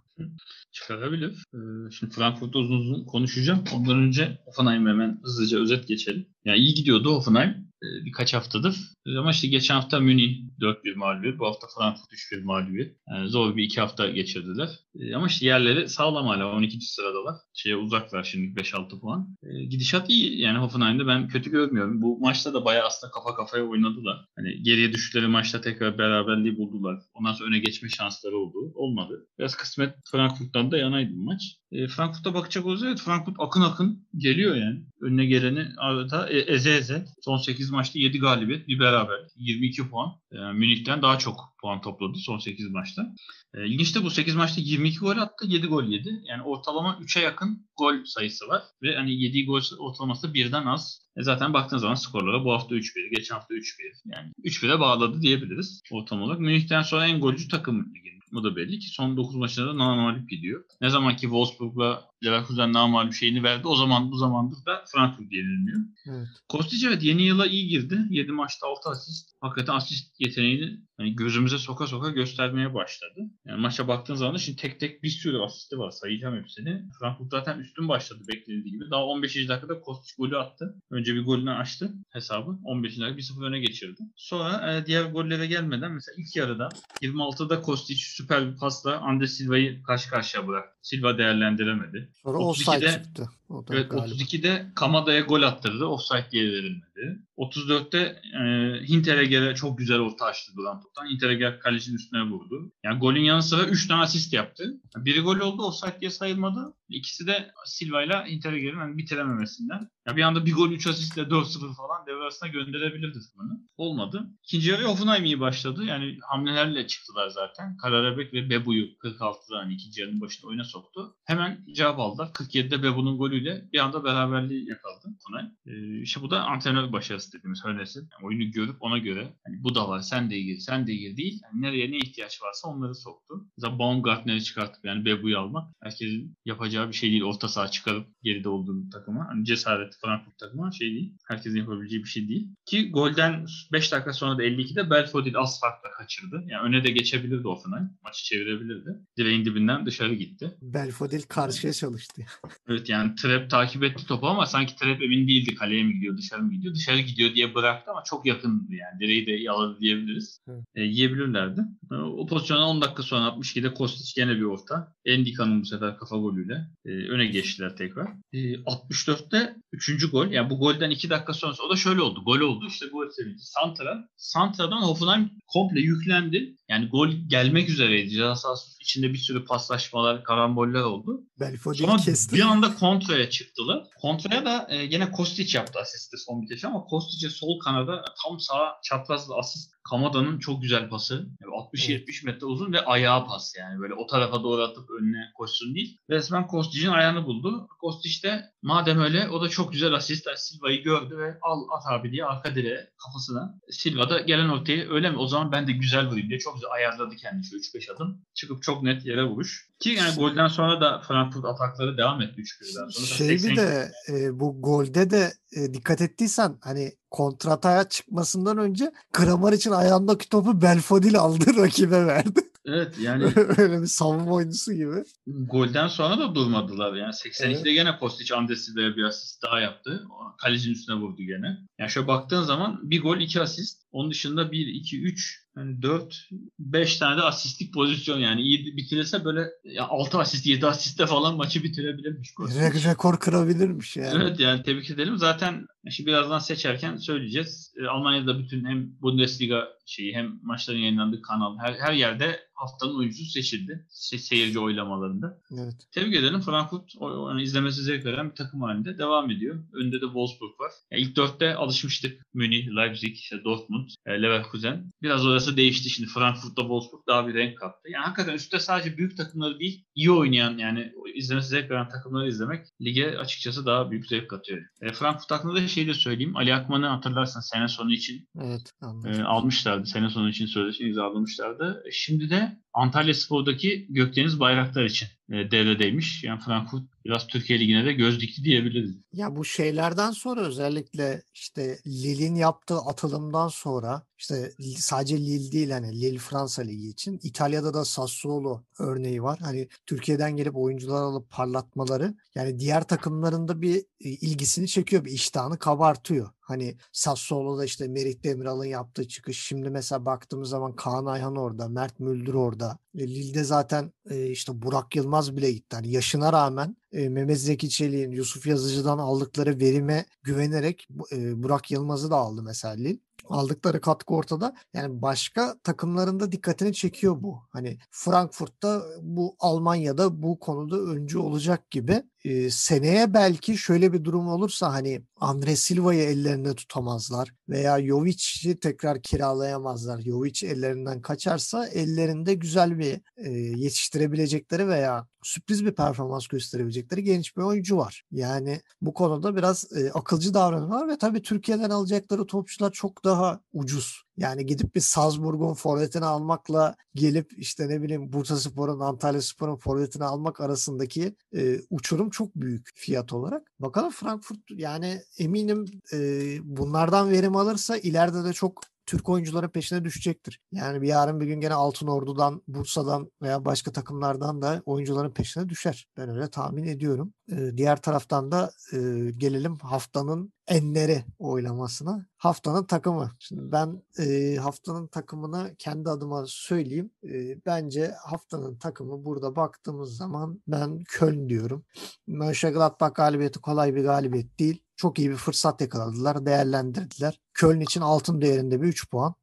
Çıkarabilir. Ee, şimdi Frankfurt'ta uzun uzun konuşacağım. Ondan önce Hoffenheim'e hemen hızlıca özet geçelim. Yani iyi gidiyordu Hoffenheim ee, birkaç haftadır. Ee, ama işte geçen hafta Münih dört bir mağlubiyet. Bu hafta Frankfurt üç bir mağlubiyet. Yani zor bir iki hafta geçirdiler. Ee, ama işte yerleri sağlam hala. on ikinci sıradalar. Şeye uzaklar şimdi beş altı puan. Ee, gidişat iyi. Yani Hoffenheim'de ben kötü görmüyorum. Bu maçta da bayağı aslında kafa kafaya oynadılar. Hani geriye düştükleri maçta tekrar beraberliği buldular. Ondan sonra öne geçme şansları oldu. Olmadı. Biraz kısmet Frankfurt'tan da yanaydı bu maç. E, Frankfurt'a bakacak olursa evet Frankfurt akın akın geliyor yani. Önüne geleni adeta e, eze eze. Son sekiz maçta yedi galibiyet, bir beraber. yirmi iki puan. Yani Münih'ten daha çok puan topladı son sekiz maçta. E, İlginç de bu sekiz maçta yirmi iki gol attı, yedi gol yedi. Yani ortalama üçe yakın gol sayısı var. Ve hani yediği gol ortalaması birden az. E zaten baktığınız zaman skorlara bu hafta üç bir, geçen hafta üç bir. Yani üç bire bağladı diyebiliriz ortam olarak. Münih'ten sonra en golcü takım liginde. Bu da belli ki son dokuz maçında da namalip gidiyor. Ne zaman ki Wolfsburg'la Leverkusen namağlup şeyini verdi. O zaman bu zamandır da Frankfurt yenilmiyor. Evet. Kostić evet yeni yıla iyi girdi. yedi maçta altı asist. Hakikaten asist yeteneğini hani gözümüze soka soka göstermeye başladı. Yani maça baktığın zaman da şimdi tek tek bir sürü asisti var. Sayacağım hepsini. Frankfurt zaten üstün başladı beklediği gibi. Daha on beşinci dakikada Kostić golü attı. Önce bir golünü açtı hesabı. on beşinci dakika bir sıfır öne geçirdi. Sonra e, diğer gollere gelmeden mesela ilk yarıda yirmi altıda Kostić süper bir pasla André Silva'yı karşı karşıya bıraktı. Silva değerlendiremedi. Sonra offside çıktı. O da evet, otuz ikide Kamada'ya gol attırdı. Offside geri verilmedi. otuz dörtte e, Hinteregger'e çok güzel orta açtı duran toptan. Hinteregger kalecinin üstüne vurdu. Yani golün yanı sıra üç tane asist yaptı. Yani biri gol oldu, offside diye sayılmadı. İkisi de Silva'yla Hinteregger'in hani bitirememesinden. Ya bir anda bir gol üç asistle dört sıfır falan devre arasına gönderebilirdi bunu. Olmadı. İkinci yarı Hoffenheim iyi başladı. Yani hamlelerle çıktılar zaten. Kararabek ve Bebu'yu kırk altıda hani ikinci yarının başında oyuna soktu. Hemen cevap aldılar. kırk yedide Bebu'nun golüyle bir anda beraberliği yakaladı Hoffenheim. Ee, işte bu da antrenör başarısı dediğimiz Hoeneß'in. Yani oyunu görüp ona göre hani bu da var, sen de gir, sen de gir değil. Yani nereye ne ihtiyaç varsa onları soktu. Mesela Baumgartner'i çıkartıp yani Bebu'yu almak herkesin yapacağı bir şey değil. Orta saha çıkarıp geride olduğu takıma. Hani cesaret Frankfurt takımı şey değil. Herkesin yapabileceği bir şey değil. Ki golden beş dakika sonra da elli ikide Belfodil az farkla kaçırdı. Yani öne de geçebilirdi Hoffenheim. Maçı çevirebilirdi. Direğin dibinden dışarı gitti. Belfodil karşıya çalıştı. Evet yani Trap takip etti topu ama sanki Trap emin değildi. Kaleye mi gidiyor, dışarı mı gidiyor? Dışarı gidiyor diye bıraktı ama çok yakındı yani. Direği de yaladı diyebiliriz. E, yiyebilirlerdi. E, o pozisyona on dakika sonra altmış ikide Kostić gene bir orta. Endika'nın bu sefer kafa golüyle e, öne geçtiler tekrar. E, altmış dörtte üçüncü gol. Yani bu golden iki dakika sonrası. O da şöyle oldu. Gol oldu. İşte gol sevinci. Santra. Santra'dan Hoffenheim komple yüklendi. Yani gol gelmek üzereydi. Ceza sahası içinde bir sürü paslaşmalar, karamboller oldu. Belfodil'i kesti. Bir anda kontraya çıktılar. Kontraya da e, yine Kostić yaptı asisti son bitişi ama Kostić'e sol kanada tam sağa çaprazlı asist. Kamada'nın çok güzel pası. altmış yetmiş metre uzun ve ayağa pas yani. Böyle o tarafa doğru atıp önüne koşsun değil. Resmen Kostić'in ayağını buldu. Kostić de madem öyle o da çok güzel asist. Yani Silva'yı gördü ve al at abi diye arka direğe kafasına. Silva da gelen ortaya öyle mi o zaman ben de güzel vurayım diye çok güzel ayarladı kendini şu üç beş adım. Çıkıp çok net yere vuruş. Ki yani golden sonra da Frankfurt atakları devam etti üç birden sonra. Şey bir seksen... de e, bu golde de e, dikkat ettiysen hani kontrataya çıkmasından önce Kramar için ayağındaki topu Belfodil aldı, rakibe verdi. Evet yani. Öyle bir savunma oyuncusu gibi. Golden sonra da durmadılar. Yani seksen ikide evet. Gene Kostić Andes'de bir asist daha yaptı. Kalecinin üstüne vurdu gene. Yani şöyle baktığın zaman bir gol iki asist. Onun dışında bir, iki, üç yani dört, beş tane de asistlik pozisyon yani iyi bitirirse böyle ya altı asist, yedi asiste falan maçı bitirebilirmiş. Re- rekor kırabilirmiş yani. Evet yani tebrik edelim. Zaten şimdi birazdan seçerken söyleyeceğiz. E, Almanya'da bütün hem Bundesliga şeyi hem maçların yayınlandığı kanal her, her yerde haftanın oyuncusu seçildi. Se- seyirci oylamalarında. Evet. Tebrik edelim. Frankfurt o, yani izlemesi zevk veren bir takım halinde devam ediyor. Önde de Wolfsburg var. Yani ilk dörtte alışmıştık. Münih, Leipzig, işte Dortmund, Leverkusen. Biraz orası değişti şimdi. Frankfurt'ta Wolfsburg daha bir renk kattı. Yani hakikaten üstte sadece büyük takımları değil, iyi oynayan yani izlemesi zevk veren takımları izlemek lige açıkçası daha büyük zevk katıyor. E, Frankfurt hakkında da şey de söyleyeyim. Ali Akman'ı hatırlarsan sene sonu için evet, e, almışlardı. Sene sonu için sözleşme imzalamışlardı. Şimdi de Antalyaspor'daki Gökdeniz Bayraktar için devredeymiş. Yani Frankfurt biraz Türkiye Ligi'ne de göz dikti diyebiliriz. Ya bu şeylerden sonra özellikle işte Lille'in yaptığı atılımdan sonra işte sadece Lille değil hani Lille Fransa Ligi için İtalya'da da Sassuolo örneği var. Hani Türkiye'den gelip oyuncular alıp parlatmaları yani diğer takımların da bir ilgisini çekiyor, bir iştahını kabartıyor. Hani Sassuolo'da işte Merih Demiral'ın yaptığı çıkış. Şimdi mesela baktığımız zaman Kaan Ayhan orada, Mert Müldür orada. Lille'de zaten işte Burak Yılmaz bile gitti. Yani yaşına rağmen Mehmet Zeki Çelik'in, Yusuf Yazıcı'dan aldıkları verime güvenerek Burak Yılmaz'ı da aldı mesela Lille. Aldıkları katkı ortada. Yani başka takımların da dikkatini çekiyor bu. Hani Frankfurt'ta bu Almanya'da bu konuda öncü olacak gibi. Ee, seneye belki şöyle bir durum olursa hani Andre Silva'yı ellerinde tutamazlar veya Jovic'i tekrar kiralayamazlar. Jovic ellerinden kaçarsa ellerinde güzel bir bir e, yetiştirebilecekleri veya sürpriz bir performans gösterebilecekleri genç bir oyuncu var. Yani bu konuda biraz e, akılcı davranıyorlar ve tabii Türkiye'den alacakları topçular çok daha ucuz. Yani gidip bir Salzburg'un forvetini almakla gelip işte ne bileyim Bursaspor'un, Antalyaspor'un forvetini almak arasındaki e, uçurum çok büyük fiyat olarak. Bakalım Frankfurt, yani eminim e, bunlardan verim alırsa ileride de çok Türk oyuncuların peşine düşecektir. Yani bir yarın bir gün gene Altınordu'dan, Bursa'dan veya başka takımlardan da oyuncuların peşine düşer. Ben öyle tahmin ediyorum. Ee, diğer taraftan da e, gelelim haftanın enleri oylamasına. Haftanın takımı. Şimdi ben e, haftanın takımını kendi adıma söyleyeyim. E, bence haftanın takımı burada baktığımız zaman ben Köln diyorum. Mönchengladbach galibiyeti kolay bir galibiyet değil. Çok iyi bir fırsat yakaladılar, değerlendirdiler. Köln için altın değerinde bir üç puan.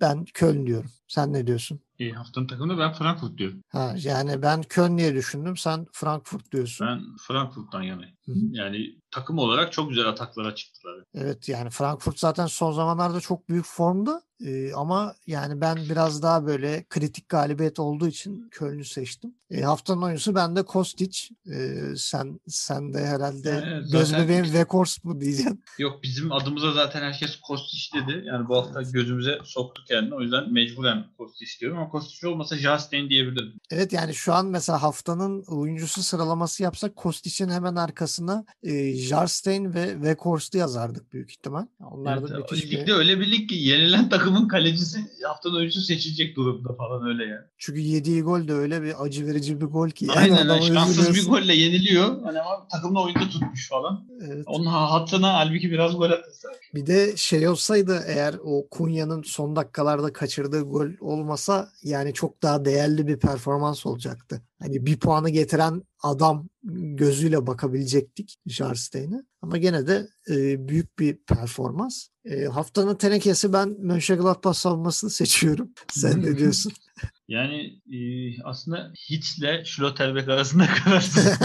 Ben Köln diyorum. Sen ne diyorsun? E, haftanın takımında ben Frankfurt diyorum. Ha, yani ben Köln diye düşündüm. Sen Frankfurt diyorsun. Ben Frankfurt'tan yanayım. Yani takım olarak çok güzel ataklara çıktılar. Evet, yani Frankfurt zaten son zamanlarda çok büyük formda. Ee, ama yani ben biraz daha böyle kritik galibiyet olduğu için Köln'ü seçtim. E, haftanın oyuncusu bende Kostić. E, sen sen de herhalde e, göz bebeğim Weghorst mu diyeceksin? Yok, bizim adımıza zaten herkes Kostić dedi. Yani bu hafta evet. Gözümüze soktu kendini. O yüzden mecburen Kostić diyorum. Ama Kostić olmasa Justin diyebilirdim. Evet, yani şu an mesela haftanın oyuncusu sıralaması yapsak Kostić'in hemen arkasına e, Justin ve Weghorst'u yazardık büyük ihtimal. Onlar evet, da müthiş bir... Öyle bir lig ki yenilen takım takımın kalecisi haftanın oyuncusu seçilecek durumda falan, öyle yani. Çünkü yediği gol de öyle bir acı verici bir gol ki. Aynen öyle, şanssız bir golle yeniliyor. Hani ama takımla oyunda tutmuş falan. Evet. Onun hattına halbuki biraz gol atılsa. Bir de şey olsaydı eğer, o Kunya'nın son dakikalarda kaçırdığı gol olmasa yani çok daha değerli bir performans olacaktı. Hani bir puanı getiren adam gözüyle bakabilecektik Jarstein'e. Ama gene de e, büyük bir performans. E, haftanın tenekesi ben Mönchengladbach savunmasını seçiyorum. Sen ne diyorsun? Yani e, aslında Hitz'le Schlotterbeck arasında kararsız.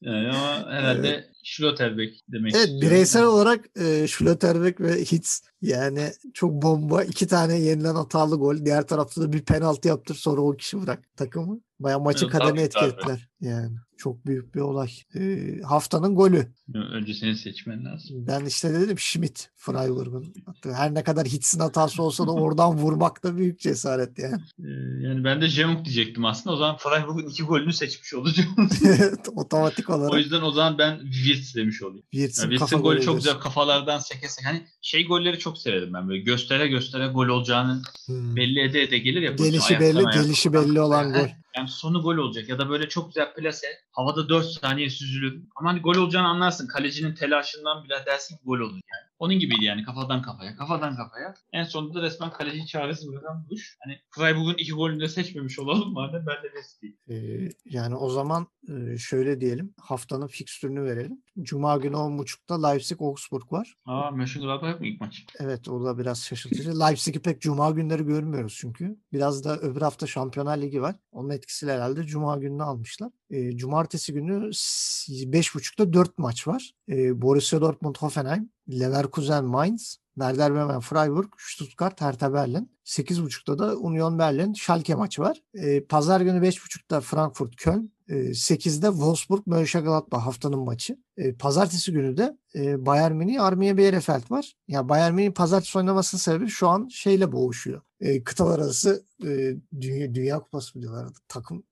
Yani ama herhalde evet. Schlotterbeck demek. Evet, bireysel yani. Olarak e, Schlotterbeck ve Hitz yani çok bomba. İki tane yenilen hatalı gol. Diğer tarafta da bir penaltı yaptır, sonra o kişi bırak takımı. Bayağı maçı evet, kademe etki ettiler. Yani çok büyük bir olay. E, haftanın golü. Önce seni seçmen lazım. Ben işte dedim Schmidt, Freiburg'un. Her ne kadar Hitz'in hatası olsa da oradan vurmak da büyük cesaret yani. E, yani ben de Cemuk diyecektim aslında. O zaman Freiburg'un iki golünü seçmiş olacağım. Evet, otomatik olarak. O yüzden o zaman ben Wirtz demiş olayım. Wirtz'in yani golü golü çok güzel, kafalardan seke seke. Hani şey golleri çok severim ben. Böyle göstere göstere gol olacağını hmm. belli ede ede gelir ya. Gelişi belli, ayaktan gelişi ayaktan belli olan gol. Yani sonu gol olacak ya da böyle çok güzel plase, havada dört saniye süzülür. Ama hani gol olacağını anlarsın. Kalecinin telaşından bile dersin ki gol olur yani. Onun gibiydi yani, kafadan kafaya, kafadan kafaya. En sonunda da resmen kaleci çaresi bırakan duş. Hani Freiburg'un iki golünü de seçmemiş olalım madem, ben de besleyeyim. Ee, yani o zaman şöyle diyelim, haftanın fikstürünü verelim. Cuma günü on buçukta Leipzig-Augsburg var. Aa, Mönchengladbach mı ilk maç? Evet, o da biraz şaşırtıcı. Leipzig'i pek cuma günleri görmüyoruz çünkü. Biraz da öbür hafta Şampiyonlar Ligi var. Onun etkisiyle herhalde cuma gününü almışlar. E, cumartesi günü beş buçukta dört maç var. E, Borussia Dortmund-Hoffenheim, Leverkusen Mainz, Werder Bremen Freiburg, Stuttgart Hertha Berlin. sekiz buçukta da Union Berlin Schalke maçı var. E, Pazar günü beş buçukta Frankfurt Köln. sekizde Wolfsburg Mönchengladbach haftanın maçı. E, pazartesi günü de e, Bayern Münih Armiye Bielefeld var. Ya yani Bayern Münih pazartesi oynamasının sebebi şu an şeyle boğuşuyor. E, kıtalar arası e, dünya, dünya kupası mı diyorlar? Takım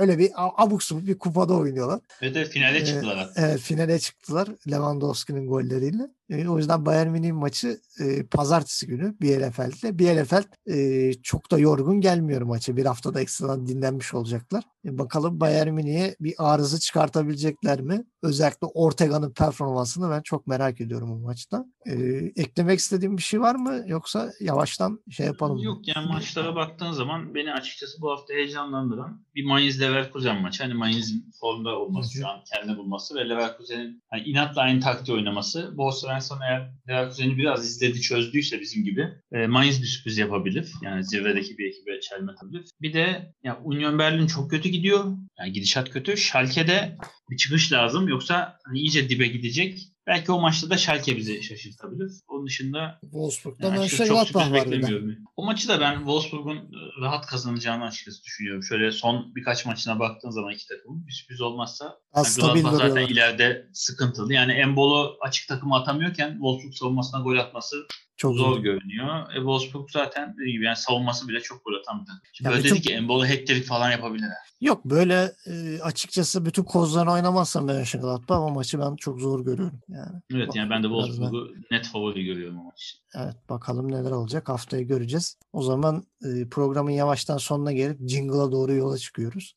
öyle bir abuk subuk bir kupada oynuyorlar. Ve de finale çıktılar. E, evet, finale çıktılar Lewandowski'nin golleriyle. E, o yüzden Bayern Münih'in maçı e, pazartesi günü Bielefeld'le. Bielefeld e, çok da yorgun gelmiyor maça. Bir haftada ekstradan dinlenmiş olacaklar. E, bakalım Bayern Münih'e bir arıza çıkartabilecekler mi? Özellikle Ortega'nın performansını ben çok merak ediyorum bu maçta. E, eklemek istediğim bir şey var mı? Yoksa yavaştan şey yapalım. Yok yani maçlara baktığın zaman beni açıkçası bu hafta heyecanlandıran bir Mainz Leverkusen maçı. Hani Mainz'in formda olması, hı-hı, şu an kendini bulması ve Leverkusen'in hani inatla aynı taktiği oynaması. Boğaz-Svensson eğer Leverkusen'i biraz izledi, çözdüyse bizim gibi e, Mainz bir sürpriz yapabilir. Yani zirvedeki bir ekibe çelme atabilir. Bir de ya Union Berlin çok kötü gidiyor. Yani gidişat kötü. Schalke'de bir çıkış lazım. Yoksa hani iyice dibe gidecek. Belki o maçta da Schalke bizi şaşırtabilir. Onun dışında Wolfsburg'dan yani şey çok sürpriz beklemiyorum. Yani. O maçı da ben Wolfsburg'un rahat kazanacağını açıkçası düşünüyorum. Şöyle son birkaç maçına baktığın zaman iki takımın bir sürpriz olmazsa yani zaten ileride sıkıntılı. Yani Mbolo açık takımı atamıyorken Wolfsburg savunmasına gol atması çok zor iyi. görünüyor. E, Wolfsburg zaten dediğim gibi yani savunması bile çok gol atamıyor. Şimdi böyle bütün... dedi ki Mbolo hat-trick falan yapabilir. Yok böyle e, açıkçası bütün kozlarını oynamazsam ben Şengalat'ta ama maçı ben çok zor görüyorum. Yani. Evet bak, yani ben de Wolfsburg'u net favori görüyorum o maç. Evet bakalım neler olacak haftaya göreceğiz. O zaman e, programın yavaştan sonuna gelip jingle'a doğru yola çıkıyoruz.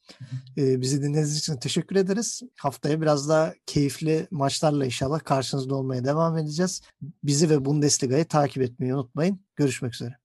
E, bizi dinlediğiniz için teşekkür ederiz. Haftaya biraz daha keyifli maçlarla inşallah karşınızda olmaya devam edeceğiz. Bizi ve Bundesliga'yı takip etmeyi unutmayın. Görüşmek üzere.